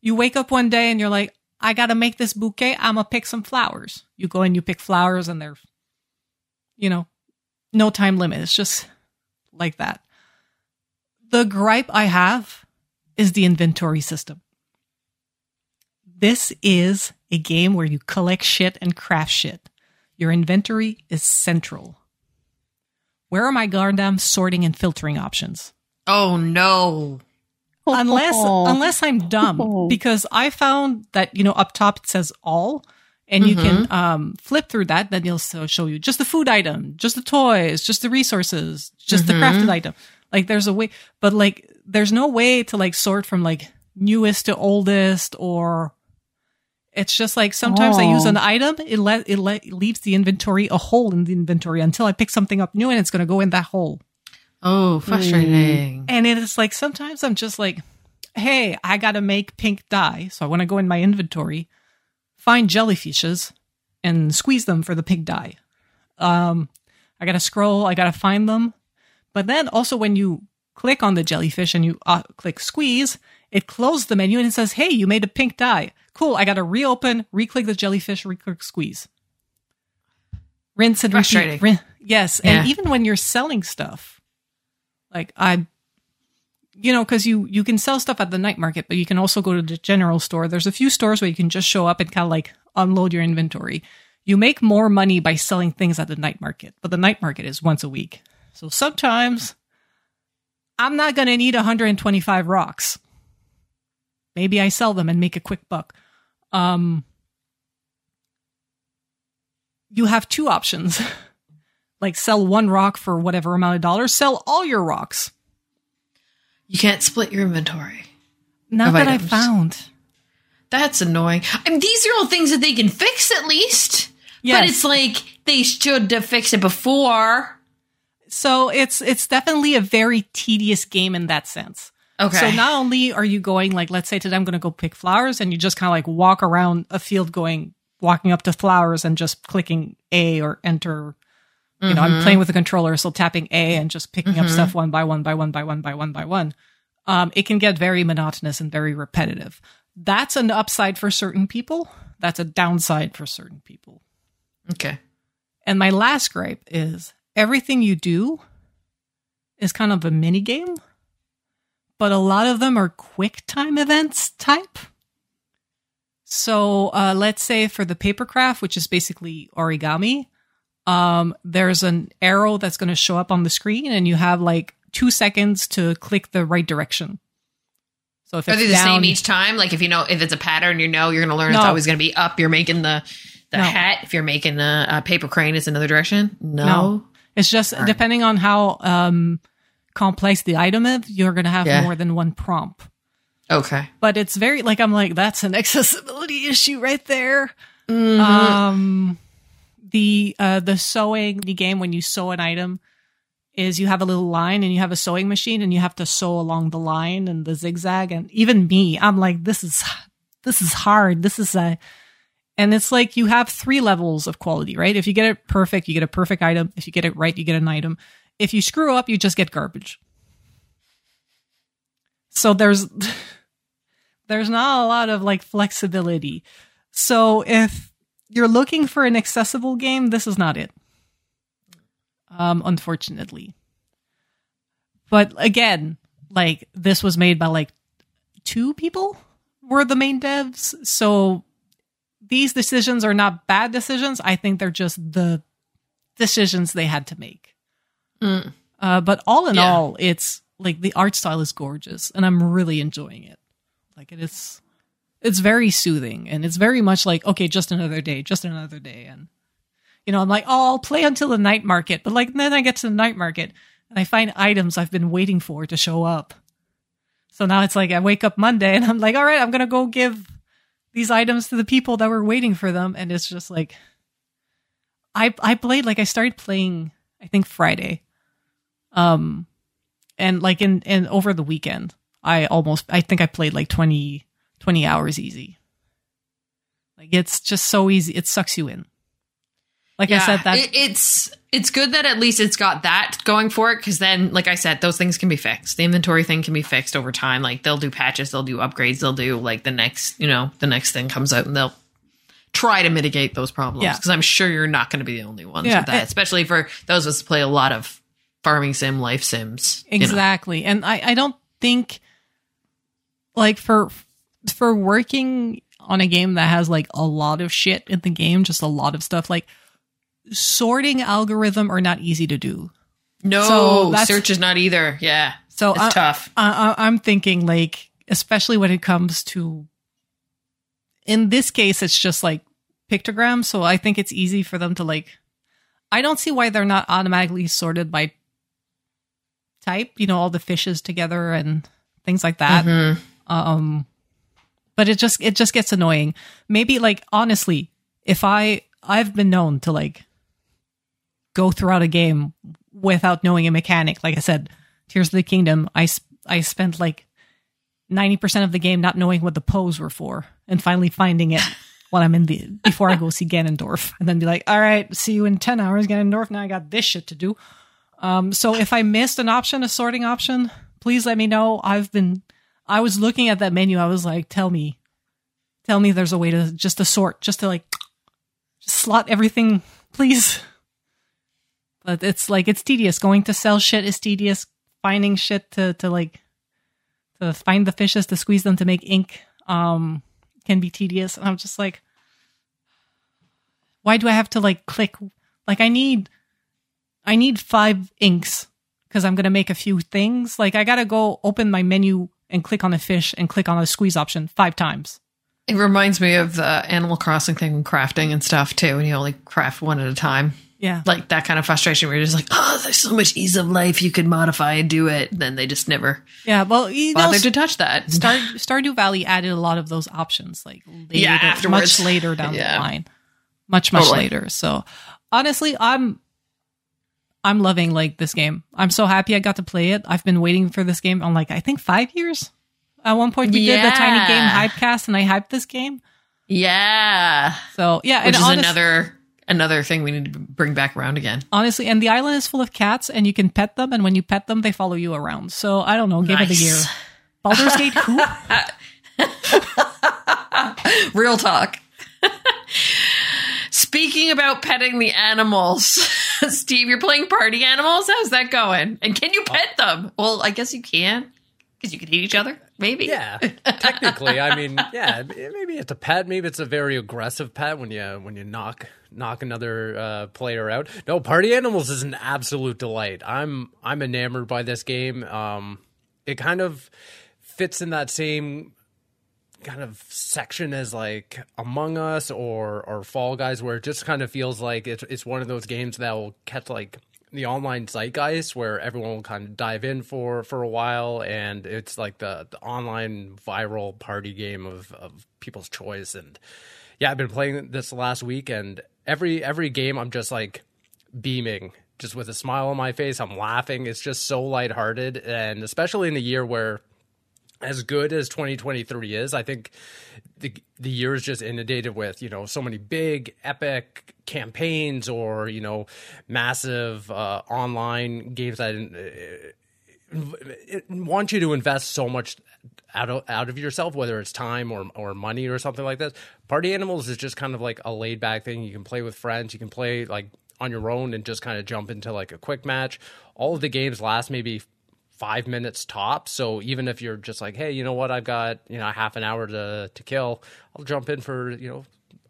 you wake up one day and you're like, I got to make this bouquet. I'm going to pick some flowers. You go and you pick flowers, and they're, you know, no time limit. It's just like that. The gripe I have is the inventory system. This is a game where you collect shit and craft shit. Your inventory is central. Where are my goddamn sorting and filtering options? Oh, no. Unless I'm dumb, because I found that, you know, up top it says all, and you can flip through that. Then it'll show you just the food item, just the toys, just the resources, just the crafted item. Like, there's a way, but like, there's no way to like sort from like newest to oldest, or it's just like sometimes I use an item, it leaves the inventory, a hole in the inventory until I pick something up new, and it's going to go in that hole. Oh, frustrating. And it's like, sometimes I'm just like, hey, I got to make pink dye. So I want to go in my inventory, find jellyfishes and squeeze them for the pink dye. I got to scroll. I got to find them. But then also when you click on the jellyfish and you click squeeze, it closes the menu and it says, hey, you made a pink dye. Cool. I got to reopen, re-click the jellyfish, re-click squeeze. Rinse and repeat. Yes. Yeah. And even when you're selling stuff, like you know, because you can sell stuff at the night market, but you can also go to the general store. There's a few stores where you can just show up and kind of like unload your inventory. You make more money by selling things at the night market, but the night market is once a week. So sometimes I'm not going to need 125 rocks. Maybe I sell them and make a quick buck. you have two options. Like sell one rock for whatever amount of dollars, sell all your rocks. You can't split your inventory. Not that items. I found. That's annoying. I mean, these are all things that they can fix at least. Yes. But it's like they should have fixed it before. So it's definitely a very tedious game in that sense. Okay. So not only are you going, like, let's say today I'm going to go pick flowers, and you just kind of like walk around a field walking up to flowers and just clicking A or enter. You know, I'm playing with the controller, so tapping A and just picking up stuff one by one. It can get very monotonous and very repetitive. That's an upside for certain people. That's a downside for certain people. Okay. And my last gripe is everything you do is kind of a mini game, but a lot of them are quick time events type. So let's say for the paper craft, which is basically origami, there's an arrow that's going to show up on the screen, and you have like 2 seconds to click the right direction. So if it's the same each time, like if it's a pattern, you're going to learn it's always going to be up. You're making the hat. If you're making a paper crane, it's another direction. No, it's just depending on how complex the item is, you're going to have more than one prompt. Okay, but it's very like I'm like that's an accessibility issue right there. Mm-hmm. The sewing game, when you sew an item, is you have a little line and you have a sewing machine and you have to sew along the line and the zigzag. And even me, I'm like, this is hard. And it's like you have 3 levels of quality, right? If you get it perfect, you get a perfect item. If you get it right, you get an item. If you screw up, you just get garbage. So there's not a lot of like flexibility. So if you're looking for an accessible game, this is not it. Unfortunately. But again, like this was made by like 2 people were the main devs. So these decisions are not bad decisions. I think they're just the decisions they had to make. Mm. But all in all, it's like the art style is gorgeous and I'm really enjoying it. Like it is... It's very soothing, and it's very much like, okay, just another day. And, I'm like, oh, I'll play until the night market. But like, then I get to the night market and I find items I've been waiting for to show up. So now it's like I wake up Monday and I'm like, all right, I'm going to go give these items to the people that were waiting for them. And it's just like, I started playing, I think Friday. And like in over the weekend, I think I played like 20 hours easy. Like it's just so easy. It sucks you in. Like I said, that it's good that at least it's got that going for it. Cause then, like I said, those things can be fixed. The inventory thing can be fixed over time. Like they'll do patches, they'll do upgrades. They'll do like the next thing comes out and they'll try to mitigate those problems. Yeah. Cause I'm sure you're not going to be the only ones with that, especially for those of us who play a lot of farming sim, life sims. Exactly. And I don't think like for working on a game that has like a lot of shit in the game, just a lot of stuff, like sorting algorithm are not easy to do. No, so search is not either. Yeah. So it's tough. I'm thinking like, especially when it comes to, in this case, it's just like pictograms. So I think it's easy for them to like, I don't see why they're not automatically sorted by type, all the fishes together and things like that. Mm-hmm. But it just gets annoying. Maybe like, honestly, if I've been known to like go throughout a game without knowing a mechanic. Like I said, Tears of the Kingdom, I spent like 90% of the game not knowing what the pose were for and finally finding it when I'm before I go see Ganondorf, and then be like, all right, see you in 10 hours, Ganondorf. Now I got this shit to do. So if I missed an option, a sorting option, please let me know. I was looking at that menu. I was like, tell me there's a way to just slot everything, please. But it's like, it's tedious. Going to sell shit is tedious. Finding shit to find the fishes, to squeeze them, to make ink, can be tedious. And I'm just like, why do I have to like click? Like I need 5 inks because I'm going to make a few things. Like I got to go open my menu and click on a fish and click on a squeeze option 5 times. It reminds me of the Animal Crossing thing when crafting and stuff too, and you only craft one at a time. Yeah. Like that kind of frustration where you're just like, oh, there's so much ease of life you can modify and do it. And then they just never bothered to touch that. Stardew Valley added a lot of those options, like later, afterwards. Much later down the line. Much later. So honestly, I'm loving like this game. I'm so happy I got to play it. I've been waiting for this game on like, I think 5 years. At one point we did the Tiny Game Hypecast and I hyped this game. Yeah. So yeah. Which is another thing we need to bring back around again. Honestly, and the island is full of cats and you can pet them. And when you pet them, they follow you around. So I don't know. Game of the year. Baldur's Gate who? Real talk. Speaking about petting the animals, Steve, you're playing Party Animals? How's that going? And can you pet them? Well, I guess you can. Because you could eat each other, maybe? Yeah, technically. I mean, yeah, maybe it's a pet. Maybe it's a very aggressive pet when you knock another player out. No, Party Animals is an absolute delight. I'm enamored by this game. It kind of fits in that same kind of section as like Among Us or Fall Guys, where it just kind of feels like it's one of those games that will catch like the online zeitgeist where everyone will kind of dive in for a while, and it's like the online viral party game of people's choice. And yeah, I've been playing this last week, and every game I'm just like beaming, just with a smile on my face. I'm laughing. It's just so lighthearted, and especially in a year where, as good as 2023 is, I think the year is just inundated with, you know, so many big epic campaigns or, you know, massive online games that want you to invest so much out of yourself, whether it's time or money or something like this. Party Animals is just kind of like a laid back thing. You can play with friends. You can play like on your own and just kind of jump into like a quick match. All of the games last maybe 5 minutes top. So even if you're just like, hey, you know what, I've got, you know, half an hour to kill, I'll jump in for, you know,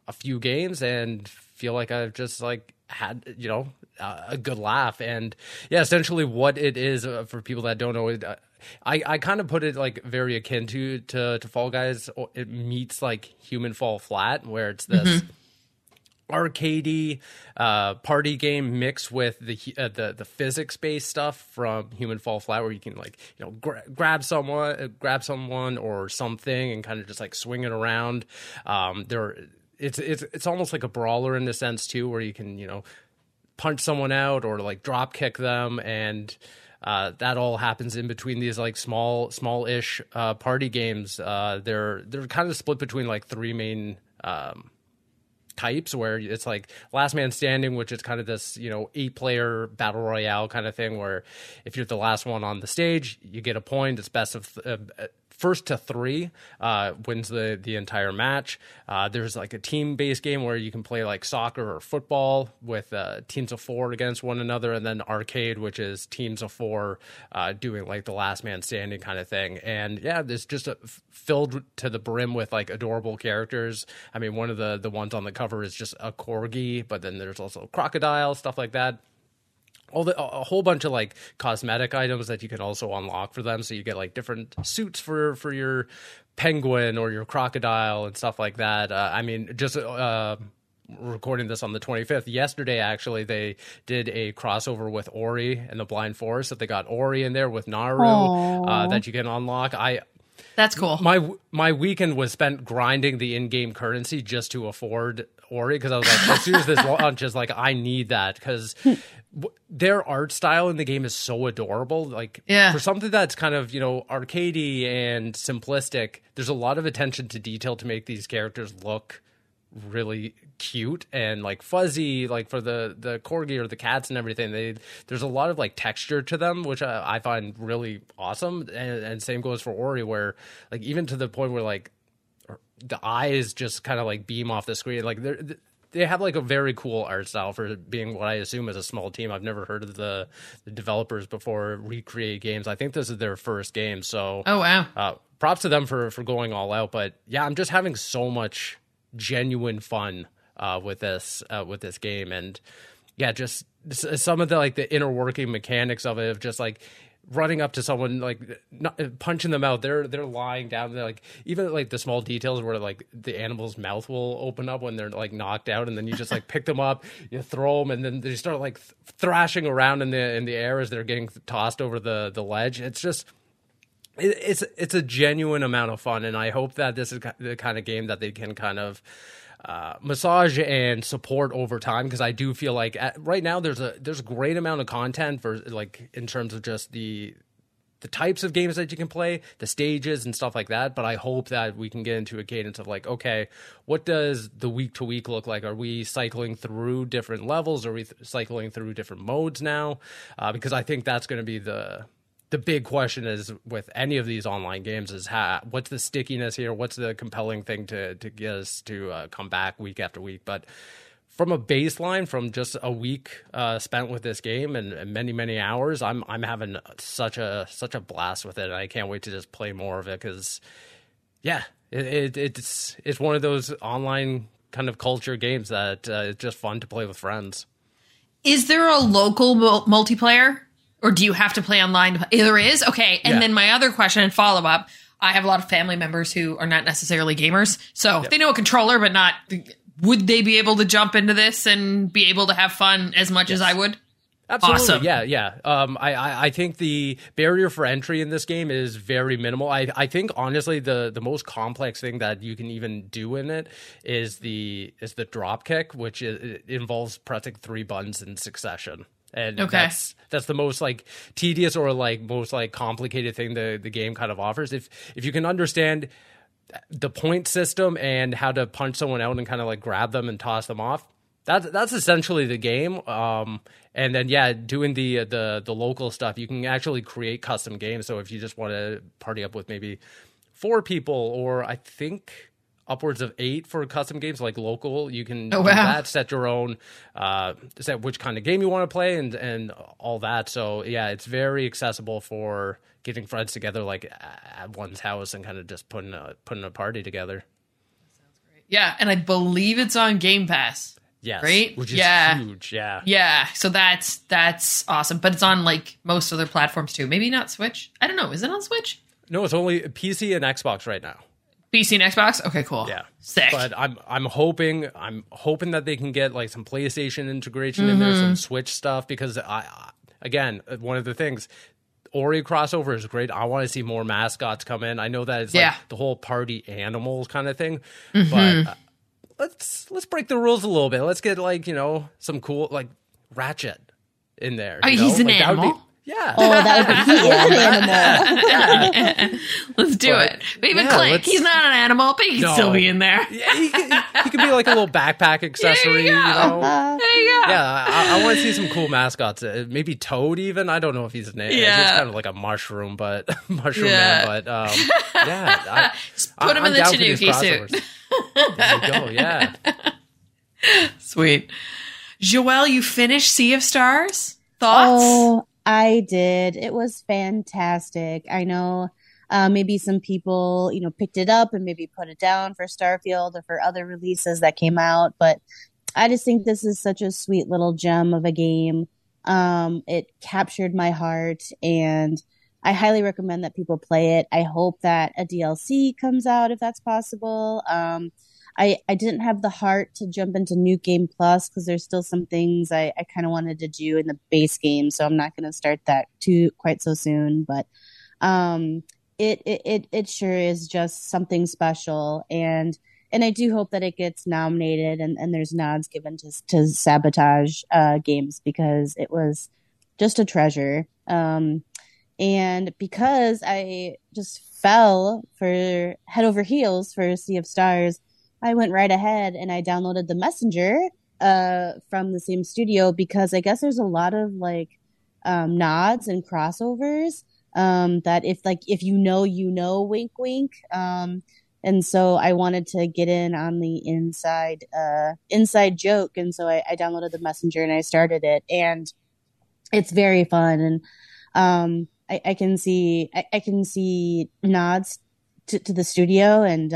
a few games and feel like I've just like had, you know, a good laugh. And yeah, essentially what it is, for people that don't know, I kind of put it like very akin to Fall Guys. It meets like Human Fall Flat, where it's this arcadey party game mixed with the physics based stuff from Human Fall Flat, where you can like, you know, grab someone or something and kind of just like swing it around. It's almost like a brawler in a sense too, where you can, you know, punch someone out or like drop kick them, and that all happens in between these like small-ish party games. They're kind of split between like three main types, where it's like Last Man Standing, which is kind of this, you know, 8-player battle royale kind of thing, where if you're the last one on the stage, you get a point. It's best of first to three wins the entire match. There's like a team-based game where you can play like soccer or football with teams of four against one another, and then arcade, which is teams of four doing like the Last Man Standing kind of thing. And yeah, there's just filled to the brim with like adorable characters. I mean, one of the ones on the cover is just a corgi, but then there's also crocodile, stuff like that. A whole bunch of like cosmetic items that you can also unlock for them, so you get like different suits for your penguin or your crocodile and stuff like that. I mean, just recording this on the 25th, yesterday actually, they did a crossover with Ori and the Blind Forest, so they got Ori in there with Naru that you can unlock. That's cool. My weekend was spent grinding the in-game currency just to afford Ori, because I was like, as soon as this launches, like, I need that, because their art style in the game is so adorable. Like, for something that's kind of, you know, arcadey and simplistic, there's a lot of attention to detail to make these characters look really cute and like fuzzy, like for the corgi or the cats and everything. There's a lot of like texture to them, which I find really awesome. And same goes for Ori, where like even to the point where like the eyes just kind of like beam off the screen. Like they have like a very cool art style for being what I assume is a small team. I've never heard of the developers before Recreate Games. I think this is their first game. So props to them for going all out. But yeah, I'm just having so much genuine fun with this game. And yeah, just some of the inner working mechanics of it, of just like running up to someone, like not, punching them out. They're lying down. They're like, even like the small details where like the animal's mouth will open up when they're like knocked out, and then you just like pick them up, you throw them, and then they start like thrashing around in the air as they're getting tossed over the ledge. It's just it's a genuine amount of fun, and I hope that this is the kind of game that they can kind of massage and support over time, because I do feel like right now there's a great amount of content for, like, in terms of just the types of games that you can play, the stages and stuff like that. But I hope that we can get into a cadence of like, okay, what does the week to week look like? Are we cycling through different levels? Are we cycling through different modes now? Because I think that's going to be the big question is with any of these online games is what's the stickiness here? What's the compelling thing to get us to come back week after week? But from a baseline, from just a week spent with this game and many, many hours, I'm having such a blast with it. And I can't wait to just play more of it, because, yeah, it's one of those online kind of culture games that it's just fun to play with friends. Is there a local multiplayer? Or do you have to play online? There is? Okay. And then my other question and follow-up, I have a lot of family members who are not necessarily gamers, so they know a controller, but not... Would they be able to jump into this and be able to have fun as much as I would? Absolutely. Awesome. Yeah. I think the barrier for entry in this game is very minimal. I think honestly the most complex thing that you can even do in it is the drop kick, which involves pressing 3 buttons in succession. And that's the most like tedious or like most like complicated thing the game kind of offers. If you can understand the point system and how to punch someone out and kind of like grab them and toss them off, that's essentially the game. And then doing the local stuff, you can actually create custom games. So if you just want to party up with maybe 4 people, or I think upwards of 8 for custom games, like local, you can do that, set your own, set which kind of game you want to play and all that. So yeah, it's very accessible for getting friends together, like at one's house, and kind of just putting a party together. That sounds great. Yeah, and I believe it's on Game Pass. Yes, right? Which is huge. Yeah. So that's awesome. But it's on like most other platforms too. Maybe not Switch. I don't know. Is it on Switch? No, it's only PC and Xbox right now. PC and Xbox? Okay, cool. Yeah. Sick. But I'm hoping that they can get like some PlayStation integration in there, some Switch stuff, because again, one of the things, Ori crossover is great. I want to see more mascots come in. I know that it's like the whole Party Animals kind of thing, but let's break the rules a little bit. Let's get like, some cool like Ratchet in there. Oh, he's an animal? Yeah. Oh, that would be an animal. Let's do it. Maybe Clay. He's not an animal, but he can still be in there. Yeah, he could be like a little backpack accessory. There you go. Yeah, I want to see some cool mascots. Maybe Toad even. I don't know if he's an animal. Yeah. It's kind of like a mushroom, but man. But put him in the Tanuki suit. There you go. Yeah. Sweet. Joelle, you finished Sea of Stars? Thoughts? Oh. I did. It was fantastic. I know maybe some people, picked it up and maybe put it down for Starfield or for other releases that came out, but I just think this is such a sweet little gem of a game. It captured my heart, and I highly recommend that people play it. I hope that a DLC comes out if that's possible. I didn't have the heart to jump into New Game Plus because there's still some things I kind of wanted to do in the base game, so I'm not going to start that too quite so soon. But it sure is just something special, and I do hope that it gets nominated and there's nods given to Sabotage games, because it was just a treasure. And because I just fell for head over heels for Sea of Stars, I went right ahead and I downloaded The Messenger from the same studio, because I guess there's a lot of like nods and crossovers that if wink wink. And so I wanted to get in on the inside joke, and so I downloaded The Messenger and I started it, and it's very fun, and I can see nods to the studio, and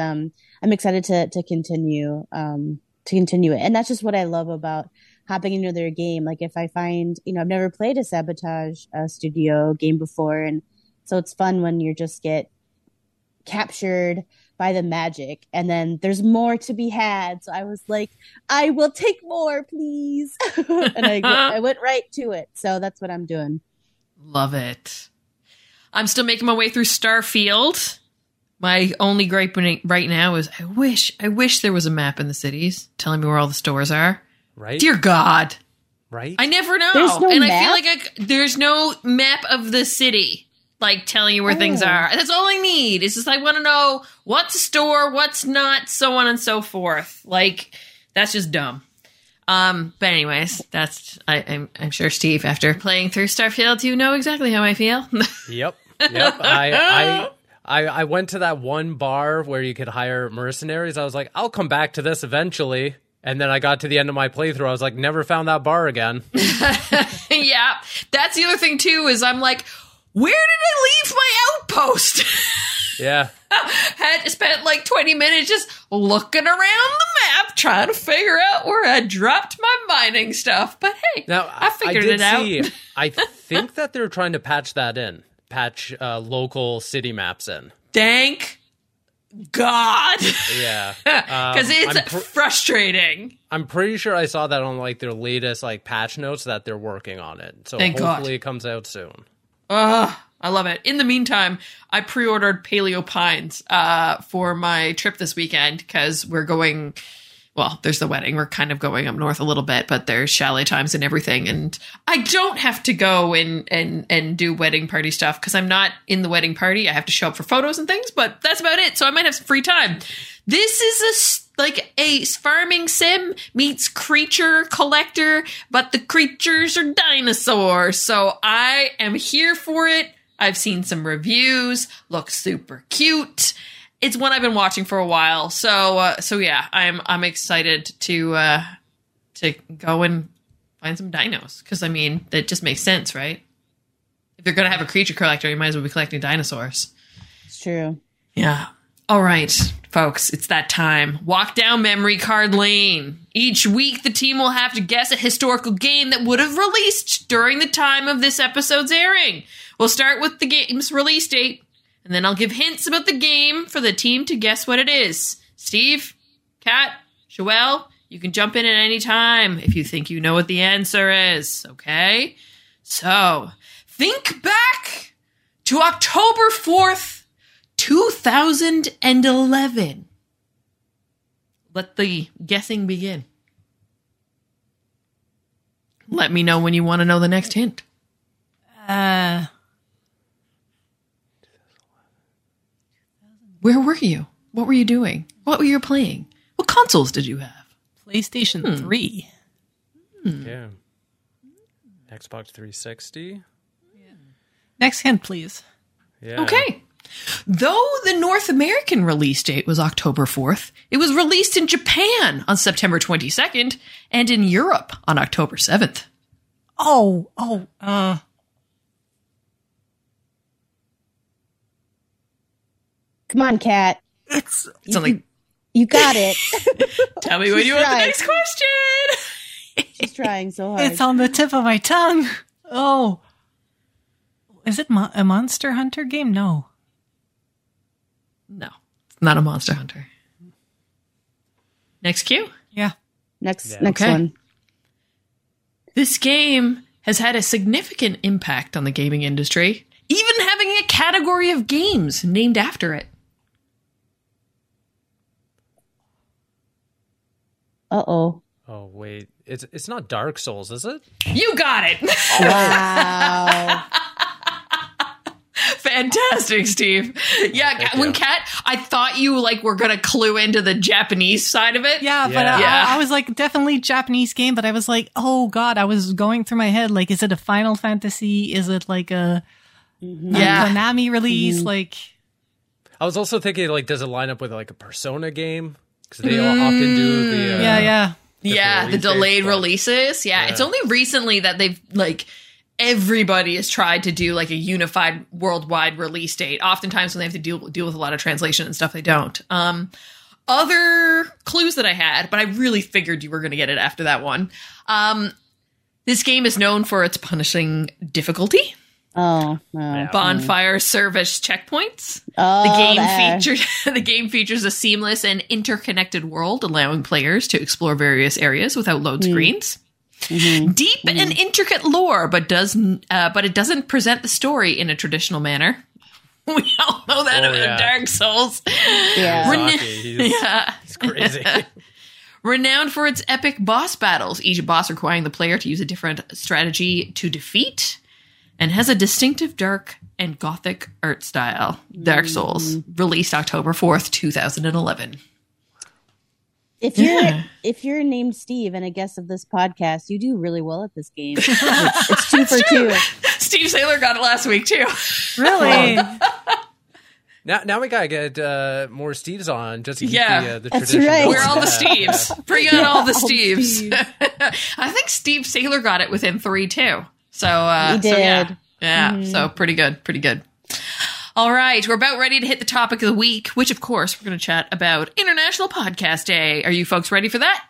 I'm excited to continue it. And that's just what I love about hopping into their game. Like if I find, you know, I've never played a Sabotage studio game before. And so it's fun when you just get captured by the magic and then there's more to be had. So I was like, I will take more, please. And I went right to it. So that's what I'm doing. Love it. I'm still making my way through Starfield. My only gripe right now is I wish there was a map in the cities telling me where all the stores are. Right. Dear God. Right. I never know. No and map? I feel like there's no map of the city like telling you where things are. That's all I need. It's just I want to know what's a store, what's not, so on and so forth. Like that's just dumb. But anyways, that's I'm sure Steve, after playing through Starfield, you know exactly how I feel. Yep. Yep. I went to that one bar where you could hire mercenaries. I was like, I'll come back to this eventually. And then I got to the end of my playthrough. I was like, never found that bar again. Yeah. That's the other thing, too, is I'm like, where did I leave my outpost? Yeah. Had spent like 20 minutes just looking around the map, trying to figure out where I dropped my mining stuff. But hey, now, I figured it out. I think that they're trying to patch that in. Patch local city maps in. Thank God. Yeah. Because it's frustrating. I'm pretty sure I saw that on like their latest like patch notes that they're working on it. So hopefully it comes out soon. I love it. In the meantime, I pre-ordered Paleo Pines for my trip this weekend because we're going... Well, there's the wedding. We're kind of going up north a little bit, but there's chalet times and everything. And I don't have to go and do wedding party stuff because I'm not in the wedding party. I have to show up for photos and things, but that's about it. So I might have some free time. This is a farming sim meets creature collector, but the creatures are dinosaurs. So I am here for it. I've seen some reviews. Looks super cute. It's one I've been watching for a while, so yeah, I'm excited to go and find some dinos because I mean that just makes sense, right? If you're gonna have a creature collector, you might as well be collecting dinosaurs. It's true. Yeah. All right, folks, it's that time. Walk down memory card lane. Each week, the team will have to guess a historical game that would have released during the time of this episode's airing. We'll start with the game's release date. And then I'll give hints about the game for the team to guess what it is. Steve, Kat, Joelle, you can jump in at any time if you think you know what the answer is, okay? So, think back to October 4th, 2011. Let the guessing begin. Let me know when you want to know the next hint. Where were you? What were you doing? What were you playing? What consoles did you have? PlayStation 3. Yeah. Xbox 360. Yeah. Next hint, please. Yeah. Okay. Though the North American release date was October 4th, it was released in Japan on September 22nd and in Europe on October 7th. Come on, Kat. You got it. Tell me when you want the next question. She's trying so hard. It's on the tip of my tongue. Oh. Is it a Monster Hunter game? No. No. It's not a Monster Hunter. Next cue? Yeah. Next one. This game has had a significant impact on the gaming industry, even having a category of games named after it. Oh, wait. It's not Dark Souls, is it? You got it. Oh. Wow. Fantastic, Steve. Yeah, when Kat, I thought you were going to clue into the Japanese side of it. Yeah, but I was like, definitely Japanese game, but I was like, oh God, I was going through my head, like, is it a Final Fantasy? Is it like a Konami release? Like, I was also thinking, like, does it line up with like a Persona game? Because they all often do the the delayed releases. Yeah, it's only recently that they've like everybody has tried to do like a unified worldwide release date. Oftentimes when they have to deal with a lot of translation and stuff, they don't. other clues that I had, but I really figured you were going to get it after that one. This game is known for its punishing difficulty. Oh, no. Bonfire service checkpoints. Oh, the game features a seamless and interconnected world, allowing players to explore various areas without load screens. Mm-hmm. Deep and intricate lore, but it doesn't present the story in a traditional manner. We all know that about Dark Souls. Yeah, it's crazy. Renowned for its epic boss battles, each boss requiring the player to use a different strategy to defeat, and has a distinctive dark and gothic art style. Dark Souls, released October 4th, 2011. If you're named Steve and a guest of this podcast, you do really well at this game. It's 2 for 2. Steve Saylor got it last week too. Really? Now we gotta get more Steves on just to keep the tradition. Right. We're all the Steves. Bring on all the Steves. I think Steve Saylor got it within 3 too. So he did. So so pretty good. All right, we're about ready to hit the topic of the week, which, of course, we're going to chat about International Podcast Day. Are you folks ready for that?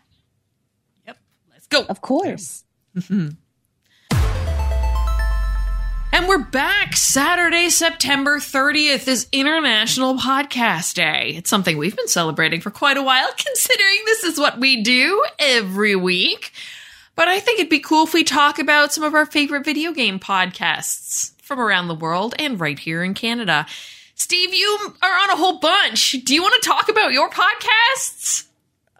Yep. Let's go. Of course. And we're back. Saturday, September 30th is International Podcast Day. It's something we've been celebrating for quite a while, considering this is what we do every week. But I think it'd be cool if we talk about some of our favorite video game podcasts from around the world and right here in Canada. Steve, you are on a whole bunch. Do you want to talk about your podcasts?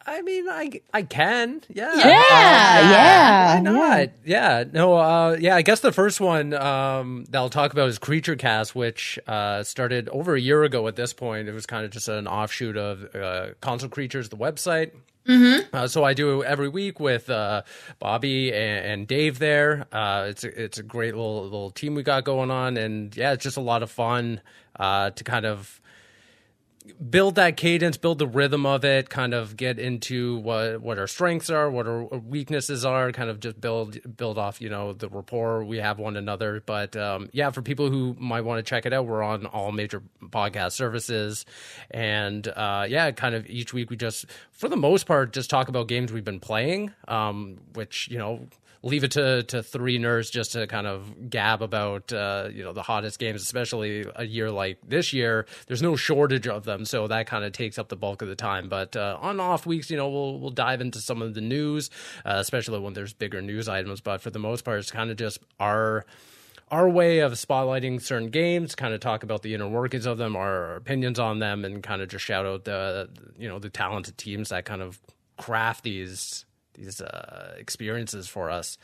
I mean, I can. Yeah. Yeah. Why not? Yeah. No, I guess the first one that I'll talk about is Creature Cast, which started over a year ago at this point. It was kind of just an offshoot of Console Creatures, the website. Mm-hmm. So I do every week with Bobby and Dave there. It's a great little team we got going on, and it's just a lot of fun to kind of build that cadence, build the rhythm of it, kind of get into what our strengths are, what our weaknesses are, kind of just build off, the rapport we have one another. But for people who might want to check it out, we're on all major podcast services. And kind of each week we just, for the most part, just talk about games we've been playing, which, leave it to three nerds just to kind of gab about, the hottest games, especially a year like this year. There's no shortage of them, so that kind of takes up the bulk of the time. But on off weeks, we'll dive into some of the news, especially when there's bigger news items. But for the most part, it's kind of just our way of spotlighting certain games, kind of talk about the inner workings of them, our opinions on them, and kind of just shout out the talented teams that kind of craft these experiences for us.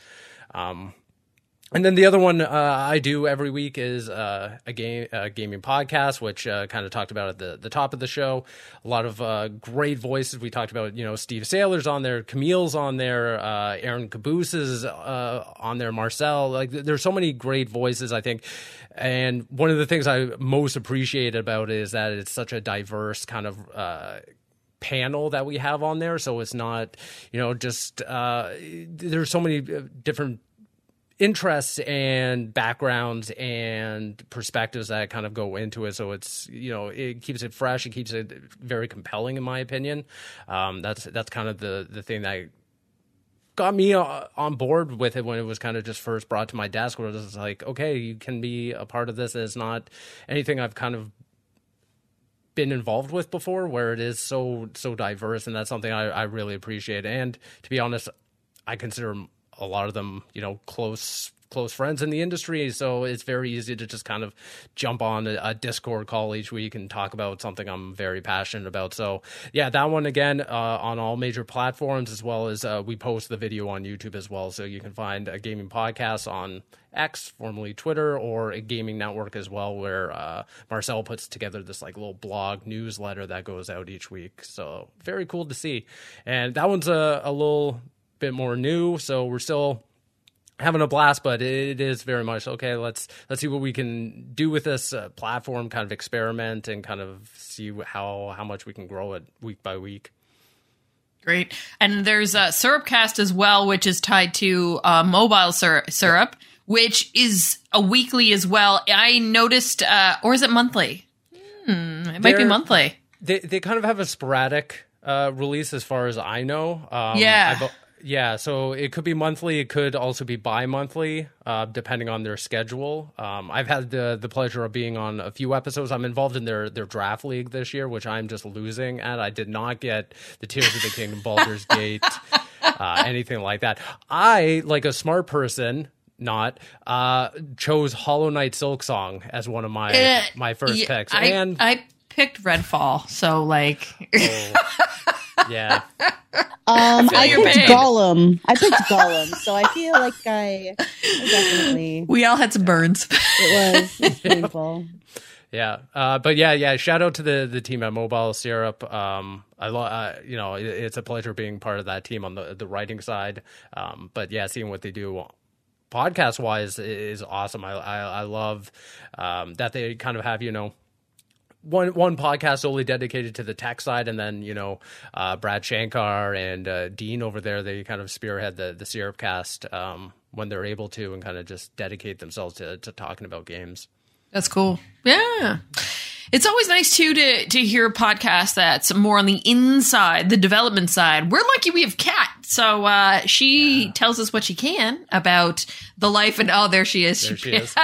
And then the other one I do every week is a gaming podcast, which kind of talked about at the top of the show. A lot of great voices. We talked about, Steve Saylor's on there, Camille's on there, Aaron Caboose is on there, Marcel. Like, there's so many great voices, I think. And one of the things I most appreciate about it is that it's such a diverse kind of panel that we have on there, so it's not just there's so many different interests and backgrounds and perspectives that kind of go into it, so it's it keeps it fresh, it keeps it very compelling, in my opinion. That's kind of the thing that got me on board with it when it was kind of just first brought to my desk, where it was like, okay, you can be a part of this. It's not anything I've kind of been involved with before, where it is so diverse, and that's something I really appreciate. And to be honest, I consider a lot of them close friends in the industry, so it's very easy to just kind of jump on a Discord call each week and talk about something I'm very passionate about. So that one again on all major platforms, as well as we post the video on YouTube as well, so you can find a gaming podcast on X, formerly Twitter, or a gaming network as well, where Marcel puts together this like little blog newsletter that goes out each week. So very cool to see. And that one's a little bit more new, so we're still having a blast, but it is very much okay, let's see what we can do with this platform, kind of experiment and kind of see how much we can grow it week by week. Great. And there's Syrupcast as well, which is tied to Mobile Syrup, which is a weekly as well. I noticed, or is it monthly? It might be monthly. They kind of have a sporadic release as far as I know. So it could be monthly. It could also be bi-monthly, depending on their schedule. I've had the pleasure of being on a few episodes. I'm involved in their draft league this year, which I'm just losing at. I did not get the Tears of the Kingdom, Baldur's Gate, anything like that. I, like a smart person, chose Hollow Knight Silksong as one of my my first picks. I picked Redfall, so like... Oh. Yeah. I picked Gollum, so I feel like I definitely... We all had some burns. It was painful. Yeah. But shout out to the team at Mobile Syrup. It's a pleasure being part of that team on the writing side. Seeing what they do podcast-wise is awesome. I love that they kind of have, one podcast solely dedicated to the tech side, and then Brad Shankar and Dean over there, they kind of spearhead the Syrupcast when they're able to, and kind of just dedicate themselves to talking about games. That's cool. Yeah, it's always nice too to hear a podcast that's more on the inside, the development side. We're lucky we have Kat, so she tells us what she can about the life, and oh, there she is. There she is.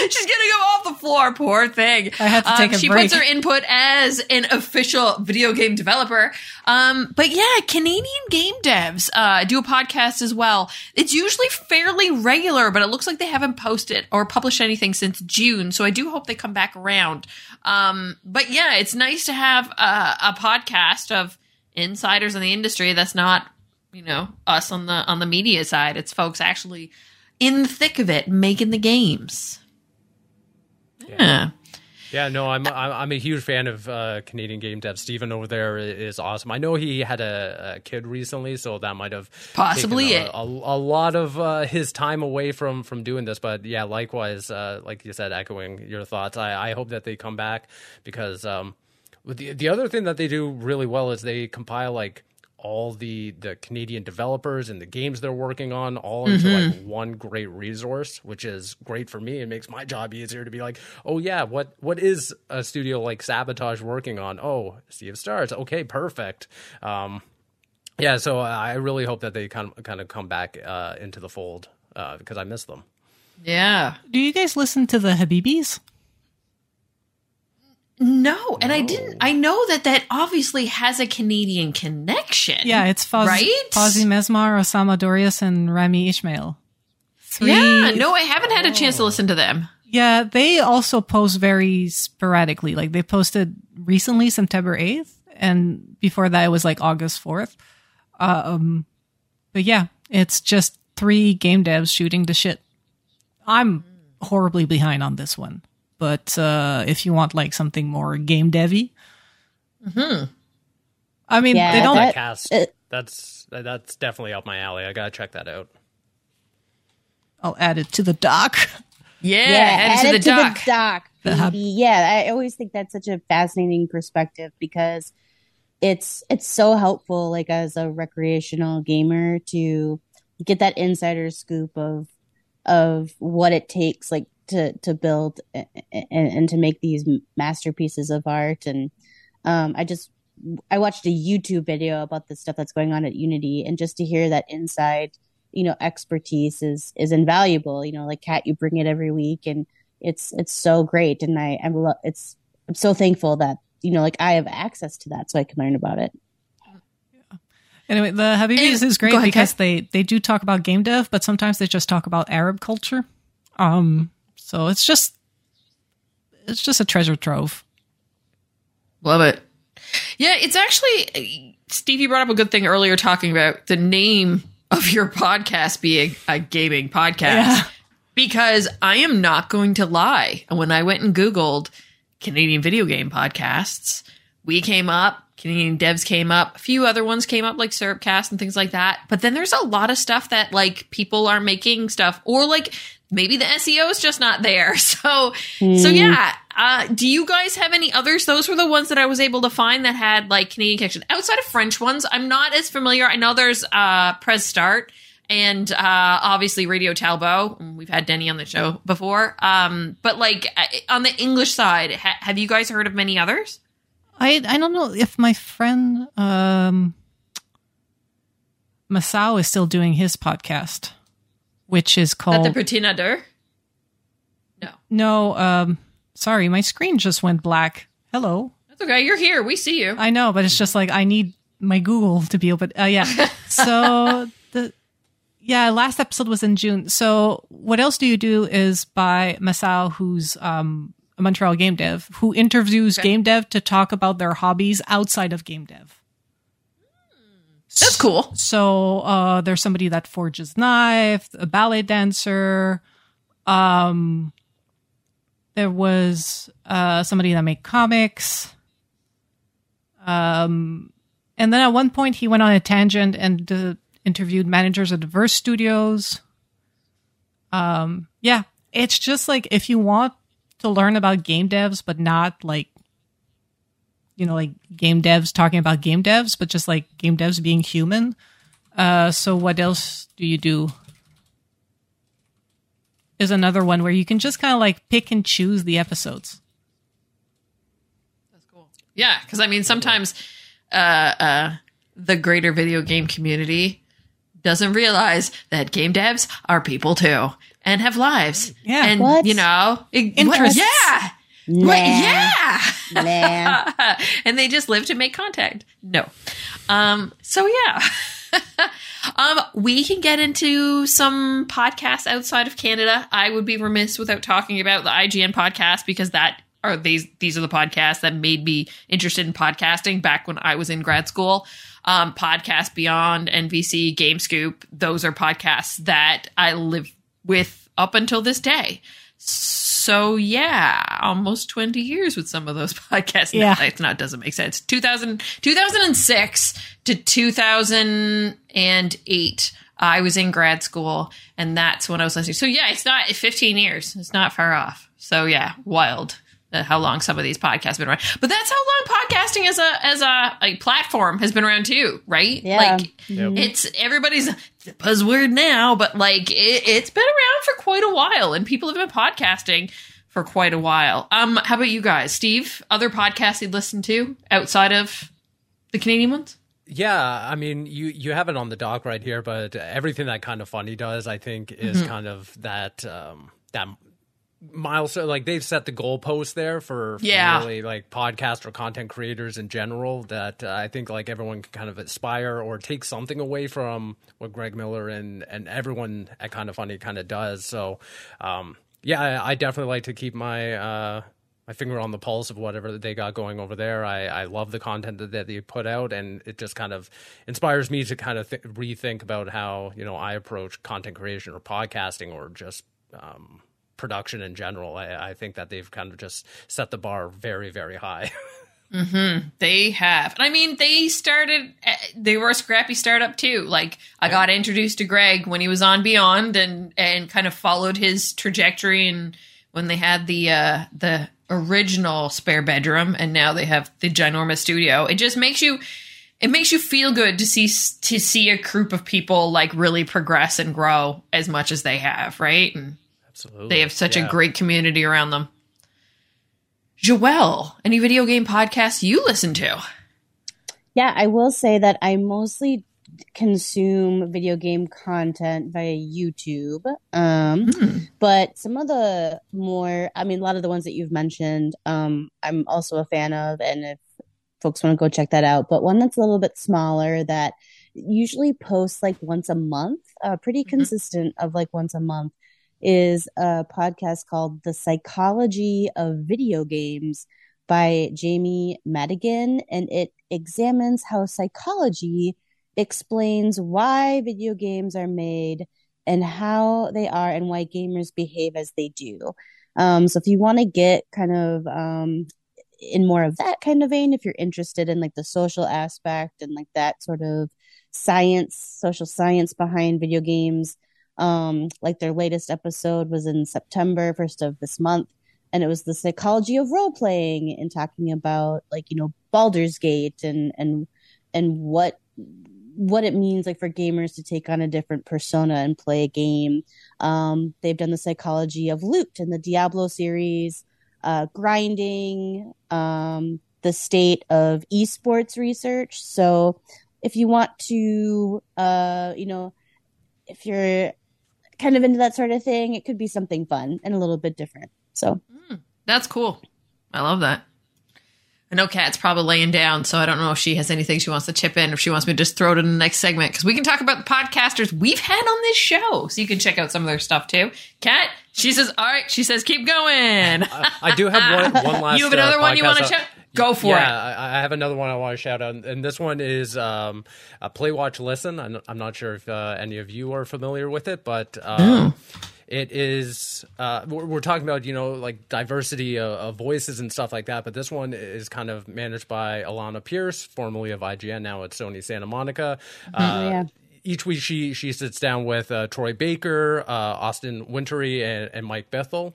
She's getting up off the floor, poor thing. I have to take a break. She puts her input as an official video game developer. Canadian game devs do a podcast as well. It's usually fairly regular, but it looks like they haven't posted or published anything since June. So I do hope they come back around. It's nice to have a podcast of insiders in the industry that's not, us on the media side. It's folks actually in the thick of it, making the games. Yeah. Yeah, no, I'm a huge fan of Canadian game dev. Steven over there is awesome. I know he had a kid recently, so that might have possibly taken a lot of his time away from doing this. But yeah, likewise, like you said, echoing your thoughts, I hope that they come back, because the other thing that they do really well is they compile like all the Canadian developers and the games they're working on all into like one great resource, which is great for me. It makes my job easier to be like, oh yeah, what is a studio like Sabotage working on? Oh, Sea of Stars. Okay, perfect. So I really hope that they kind of come back into the fold, because I miss them. Yeah. Do you guys listen to the Habibis? No, and I didn't. I know that obviously has a Canadian connection. Yeah, it's Fozzie Mesmar, Osama Dorius, and Rami Ismail. I haven't had a chance to listen to them. Yeah, they also post very sporadically. Like, they posted recently, September 8th, and before that, it was like August 4th. It's just three game devs shooting the shit. I'm horribly behind on this one. But if you want like something more game devy, they don't. That's definitely up my alley. I gotta check that out. I'll add it to the doc. Add it to the doc. Yeah, I always think that's such a fascinating perspective, because it's so helpful, like as a recreational gamer, to get that insider scoop of what it takes, like. To build and to make these masterpieces of art. And I watched a YouTube video about the stuff that's going on at Unity, and just to hear that inside, expertise is invaluable. Like Kat, you bring it every week, and it's so great. And I'm so thankful that, I have access to that, so I can learn about it. Anyway, the Habibis is great because they do talk about game dev, but sometimes they just talk about Arab culture. So it's just a treasure trove. Love it. Yeah, it's actually, Steve, you brought up a good thing earlier talking about the name of your podcast being a gaming podcast. Yeah. Because I am not going to lie. When I went and Googled Canadian video game podcasts, we came up, Canadian devs came up, a few other ones came up like Syrupcast and things like that. But then there's a lot of stuff that like people are making stuff, or like maybe the SEO is just not there. Do you guys have any others? Those were the ones that I was able to find that had like Canadian connection. Outside of French ones, I'm not as familiar. I know there's Press Start and obviously Radio Talbot. We've had Denny on the show before. But like on the English side, have you guys heard of many others? I don't know if my friend Masao is still doing his podcast, which is called... Is that the Patina d'Or? No. No, sorry, my screen just went black. Hello. That's okay, you're here, we see you. I know, but it's just like, I need my Google to be open. Yeah, so... last episode was in June. So What Else Do You Do is by Masao, who's a Montreal game dev, who interviews game dev to talk about their hobbies outside of game dev. That's cool. So there's somebody that forges knife, a ballet dancer. There was somebody that made comics. And then at one point he went on a tangent and interviewed managers at diverse studios. It's just like, if you want to learn about game devs, but not like, you know, like game devs talking about game devs, but just like game devs being human. So What Else Do You Do is another one where you can just kind of like pick and choose the episodes. That's cool. Yeah, because I mean, sometimes the greater video game community doesn't realize that game devs are people too and have lives. Yeah. And what? You know, interests. Yeah. Nah. Yeah. Nah. And they just live to make contact. No. So yeah. We can get into some podcasts outside of Canada. I would be remiss without talking about the IGN podcast, because that are these are the podcasts that made me interested in podcasting back when I was in grad school. Podcast Beyond, NVC, Game Scoop, those are podcasts that I live with up until this day. So yeah, almost 20 years with some of those podcasts. Yeah. No, it's not, it doesn't make sense. 2006 to 2008, I was in grad school, and that's when I was listening. So yeah, it's not 15 years. It's not far off. So yeah, wild. How long some of these podcasts have been around, but that's how long podcasting as a platform has been around too, right? Yeah. Like it's everybody's buzzword now, but like it's been around for quite a while, and people have been podcasting for quite a while. How about you guys, Steve? Other podcasts you listen to outside of the Canadian ones? Yeah, I mean, you have it on the dock right here, but everything that Kind of Funny does, I think, is kind of that that milestone. Like, they've set the goalpost there for really like podcast or content creators in general, that I think like everyone can kind of aspire or take something away from what Greg Miller and everyone at Kind of Funny kind of does. So I definitely like to keep my my finger on the pulse of whatever they got going over there. I love the content that they put out, and it just kind of inspires me to kind of rethink about how, you know, I approach content creation or podcasting or just production in general. I think that they've kind of just set the bar very, very high. They have. And I mean, they were a scrappy startup too. Like, I got introduced to Greg when he was on Beyond and kind of followed his trajectory, and when they had the original spare bedroom, and now they have the ginormous studio. It just makes you... It makes you feel good to see a group of people like really progress and grow as much as they have, right? And absolutely. They have such a great community around them. Joelle, any video game podcasts you listen to? Yeah, I will say that I mostly consume video game content via YouTube. But some of the more, I mean, a lot of the ones that you've mentioned, I'm also a fan of, and if folks want to go check that out. But one that's a little bit smaller that usually posts like once a month, pretty consistent of like once a month, is a podcast called The Psychology of Video Games by Jamie Madigan, and it examines how psychology explains why video games are made and how they are and why gamers behave as they do. So if you want to get kind of in more of that kind of vein, if you're interested in like the social aspect and like that sort of science, social science behind video games, like their latest episode was in September 1st of this month, and it was the psychology of role playing, and talking about like, you know, Baldur's Gate and what it means like for gamers to take on a different persona and play a game. They've done the psychology of loot in the Diablo series, grinding, the state of esports research. So if you want to, if you're kind of into that sort of thing, it could be something fun and a little bit different. So that's cool. I love that. I know Kat's probably laying down, so I don't know if she has anything she wants to chip in, or if she wants me to just throw it in the next segment, because we can talk about the podcasters we've had on this show, so you can check out some of their stuff, too. Kat, she says, all right, she says, keep going. I do have one last podcast. You have another one you want to check? Go for it. Yeah, I have another one I want to shout out, and this one is Play, Watch, Listen. I'm not sure if any of you are familiar with it, but... It is, we're talking about, like diversity of voices and stuff like that. But this one is kind of managed by Alana Pierce, formerly of IGN, now at Sony Santa Monica. Each week she sits down with Troy Baker, Austin Wintory, and Mike Bethel.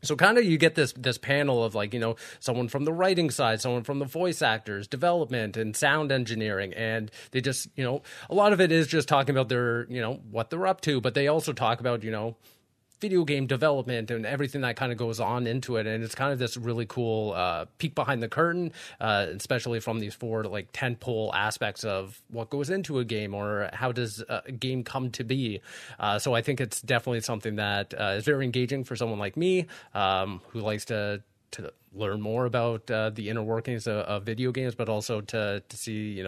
So kind of you get this panel of like, someone from the writing side, someone from the voice actors, development and sound engineering. And they just, a lot of it is just talking about their, what they're up to. But they also talk about, video game development and everything that kind of goes on into it. And it's kind of this really cool peek behind the curtain, especially from these four like tentpole aspects of what goes into a game or how does a game come to be. So I think it's definitely something that is very engaging for someone like me who likes to learn more about the inner workings of video games, but also to see,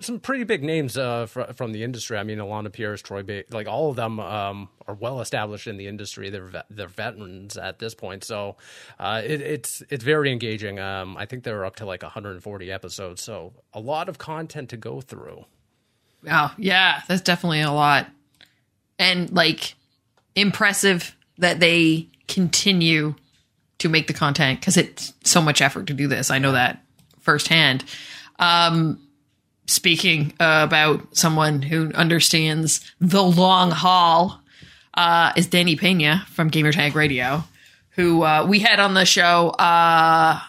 some pretty big names from the industry. I mean, Alana Pierce, Troy Baker, like all of them are well established in the industry. They're veterans at this point, so it's very engaging. I think they're up to like 140 episodes, so a lot of content to go through. Oh yeah, that's definitely a lot, and like impressive that they continue to make the content because it's so much effort to do this. I know that firsthand. Speaking about someone who understands the long haul is Danny Pena from Gamertag Radio, who we had on the show a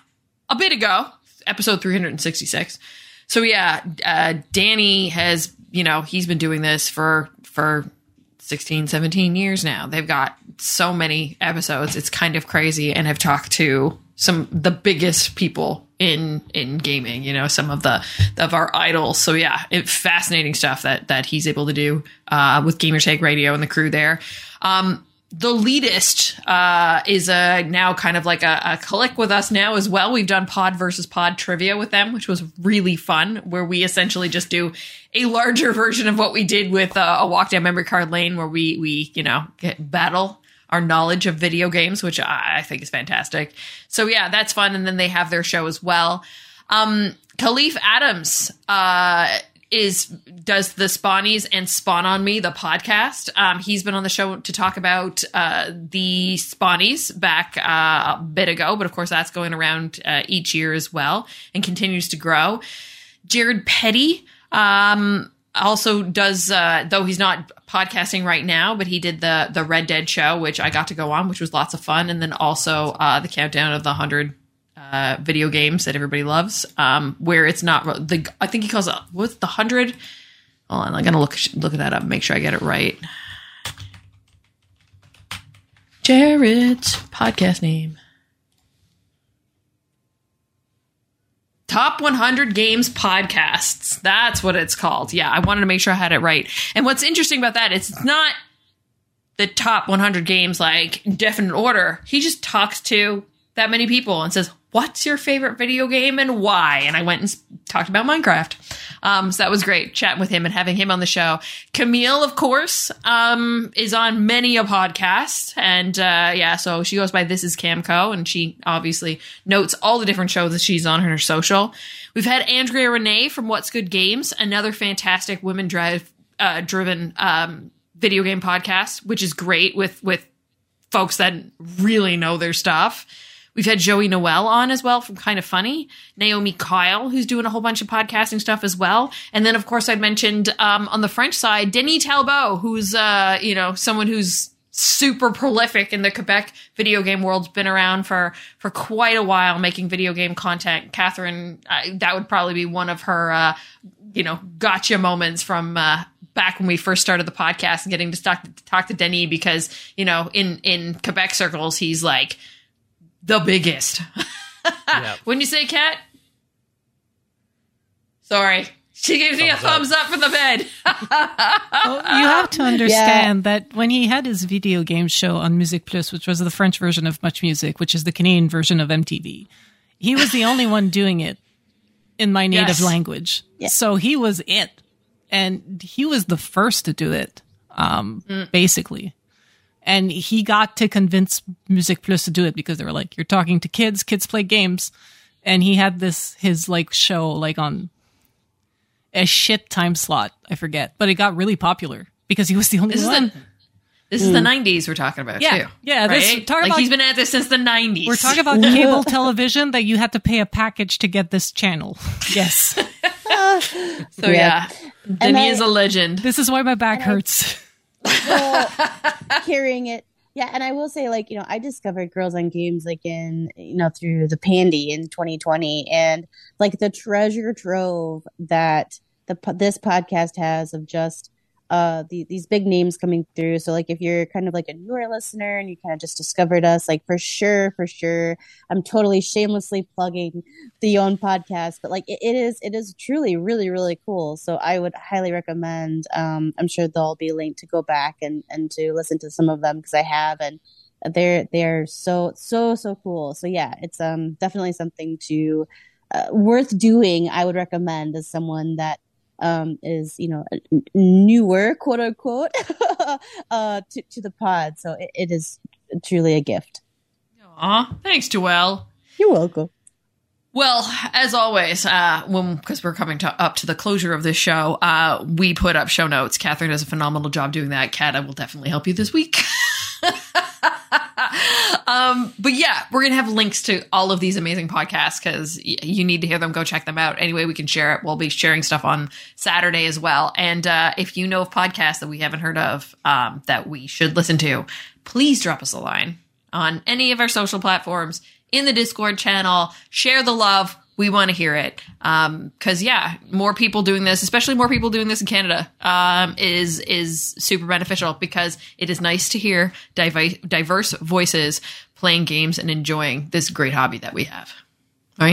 bit ago, episode 366. So yeah, Danny has, he's been doing this for 16, 17 years now. They've got so many episodes. It's kind of crazy, and have talked to the biggest people in gaming, some of our idols. So yeah, fascinating stuff that he's able to do with Gamertag Radio and the crew there. The Leadist is now kind of like a click with us now as well. We've done pod versus pod trivia with them, which was really fun, where we essentially just do a larger version of what we did with a walk down memory card lane, where we battle our knowledge of video games, which I think is fantastic. So yeah, that's fun. And then they have their show as well. Khalif Adams does the Spawnies and Spawn on Me, the podcast. He's been on the show to talk about the Spawnies back a bit ago, but of course that's going around each year as well and continues to grow. Jared Petty, also does, though he's not podcasting right now, but he did the Red Dead show, which I got to go on, which was lots of fun. And then also the countdown of the 100 video games that everybody loves, where it's not the, I think he calls it, what's the 100? Hold on, I'm gonna look that up, make sure I get it right. Jared's podcast name: Top 100 Games Podcasts. That's what it's called. Yeah, I wanted to make sure I had it right. And what's interesting about that is it's not the top 100 games, like, in definite order. He just talks to that many people and says, what's your favorite video game and why? And I went and talked about Minecraft. So that was great, chatting with him and having him on the show. Camille, of course, is on many a podcast. And so she goes by This Is Camco, and she obviously notes all the different shows that she's on her social. We've had Andrea Renee from What's Good Games, another fantastic women-driven video game podcast, which is great with folks that really know their stuff. We've had Joey Noel on as well from Kind of Funny. Naomi Kyle, who's doing a whole bunch of podcasting stuff as well. And then, of course, I mentioned on the French side, Denis Talbot, who's, someone who's super prolific in the Quebec video game world, been around for quite a while making video game content. Catherine, that would probably be one of her, gotcha moments from back when we first started the podcast and getting to talk to Denis because, in Quebec circles, he's like, the biggest Yep. Wouldn't you say, Kat? Sorry. She gives me a thumbs up for the bed. Well, you have to understand that when he had his video game show on Music Plus, which was the French version of Much Music, which is the Canadian version of MTV, he was the only one doing it in my native language. Yes. So he was it. And he was the first to do it, basically. And he got to convince Music Plus to do it because they were like, you're talking to kids, kids play games. And he had his like show like on a shit time slot, I forget, but it got really popular because he was the only one. This is the 90s we're talking about, too. Yeah, right? He's been at this since the 90s. We're talking about cable television that you had to pay a package to get this channel. Yes. So, then he is a legend. This is why my back hurts. Carrying it. Yeah, and I will say, like, you know, I discovered Girls on Games, like, in, you know, through the Pandy in 2020, and, like, the treasure trove that this podcast has of just these big names coming through. So, like, if you're kind of, like, a newer listener and you kind of just discovered us, like, for sure, I'm totally shamelessly plugging the own podcast. But, like, it is truly really, really cool. So I would highly recommend, I'm sure there'll be a link to go back and to listen to some of them because I have, and they're so, so, so cool. So, yeah, it's definitely something to... worth doing, I would recommend, as someone that is, you know, newer, quote unquote, to the pod. So it is truly a gift. Aw, thanks, Joelle. You're welcome. Well, as always, because we're coming up to the closure of this show, we put up show notes. Catherine does a phenomenal job doing that. Kat, I will definitely help you this week. But yeah, we're going to have links to all of these amazing podcasts because you need to hear them. Go check them out. Anyway, we can share it. We'll be sharing stuff on Saturday as well. And if you know of podcasts that we haven't heard of that we should listen to, please drop us a line on any of our social platforms, in the Discord channel. Share the love. We want to hear it. Because, more people doing this, especially more people doing this in Canada, is super beneficial because it is nice to hear diverse voices playing games and enjoying this great hobby that we have. All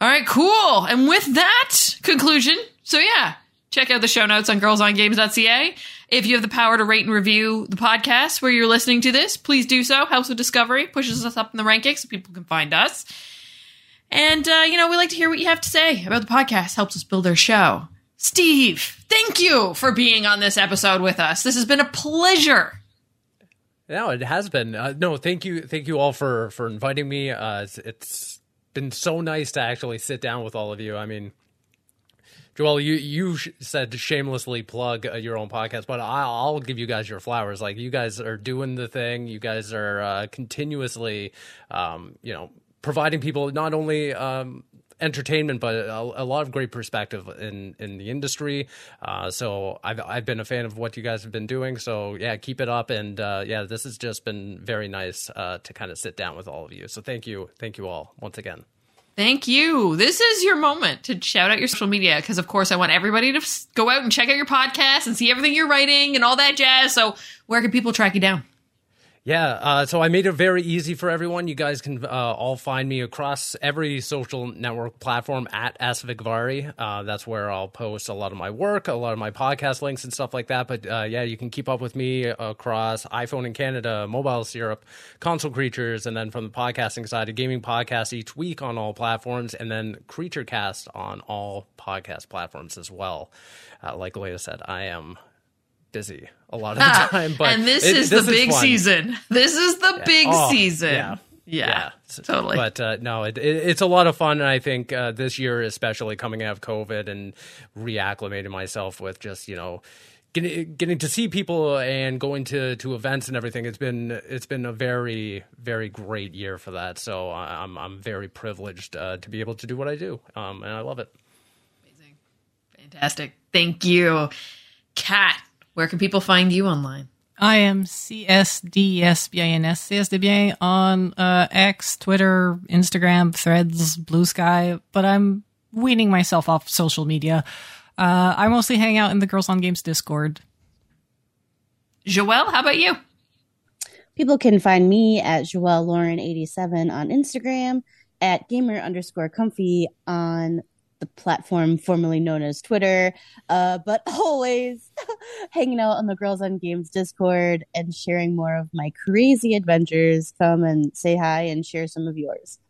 right, cool. And with that conclusion, so check out the show notes on girlsongames.ca. If you have the power to rate and review the podcast where you're listening to this, please do so. Helps with discovery, pushes us up in the rankings so people can find us. And, we like to hear what you have to say about the podcast. Helps us build our show. Steve, thank you for being on this episode with us. This has been a pleasure. No, it has been. Thank you. Thank you all for inviting me. It's been so nice to actually sit down with all of you. I mean, Joelle, you said to shamelessly plug your own podcast, but I'll give you guys your flowers. Like, you guys are doing the thing. You guys are continuously, providing people not only entertainment, but a lot of great perspective in the industry. So I've been a fan of what you guys have been doing. So keep it up. And this has just been very nice to kind of sit down with all of you. So thank you. Thank you all once again. Thank you. This is your moment to shout out your social media because, of course, I want everybody to go out and check out your podcast and see everything you're writing and all that jazz. So where can people track you down? So I made it very easy for everyone. You guys can all find me across every social network platform at @svegvari. That's where I'll post a lot of my work, a lot of my podcast links and stuff like that. But you can keep up with me across iPhone in Canada, Mobile Syrup, Console Creatures, and then from the podcasting side, a gaming podcast each week on all platforms, and then Creature Cast on all podcast platforms as well. Like Leah said, I am busy a lot of the time, but and this is the big season. Yeah, totally. But no, it's a lot of fun, and I think this year, especially coming out of COVID and reacclimating myself with just getting to see people and going to events and everything, it's been a very, very great year for that. So I'm very privileged to be able to do what I do, and I love it. Amazing, fantastic, thank you, Kat. Where can people find you online? I am CSDSBINS, CSDBIN on X, Twitter, Instagram, Threads, Blue Sky. But I'm weaning myself off social media. I mostly hang out in the Girls on Games Discord. Joelle, how about you? People can find me at JoelleLauren87 on Instagram. at gamer_comfy on the platform formerly known as Twitter, but always hanging out on the Girls on Games Discord and sharing more of my crazy adventures. Come and say hi and share some of yours.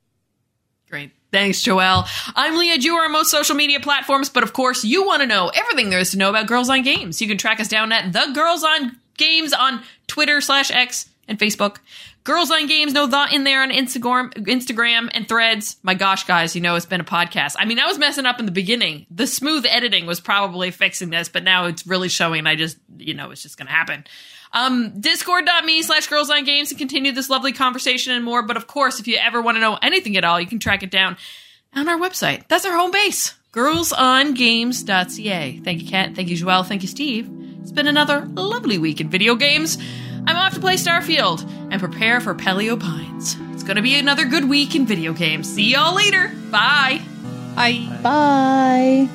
Great. Thanks, Joelle. I'm Leah Jewer on most social media platforms, but of course, you want to know everything there is to know about Girls on Games. You can track us down at The Girls on Games on Twitter/X and Facebook. Girls on Games, no thought in there on Instagram and Threads. My gosh, guys, you know it's been a podcast. I mean, I was messing up in the beginning. The smooth editing was probably fixing this, but now it's really showing, and I just, you know, it's just going to happen. Discord.me/girls on games to continue this lovely conversation and more. But of course, if you ever want to know anything at all, you can track it down on our website. That's our home base, girlsongames.ca. Thank you, Kat. Thank you, Joelle. Thank you, Steve. It's been another lovely week in video games. I'm off to play Starfield and prepare for Paleo Pines. It's going to be another good week in video games. See y'all later. Bye. Bye. Bye.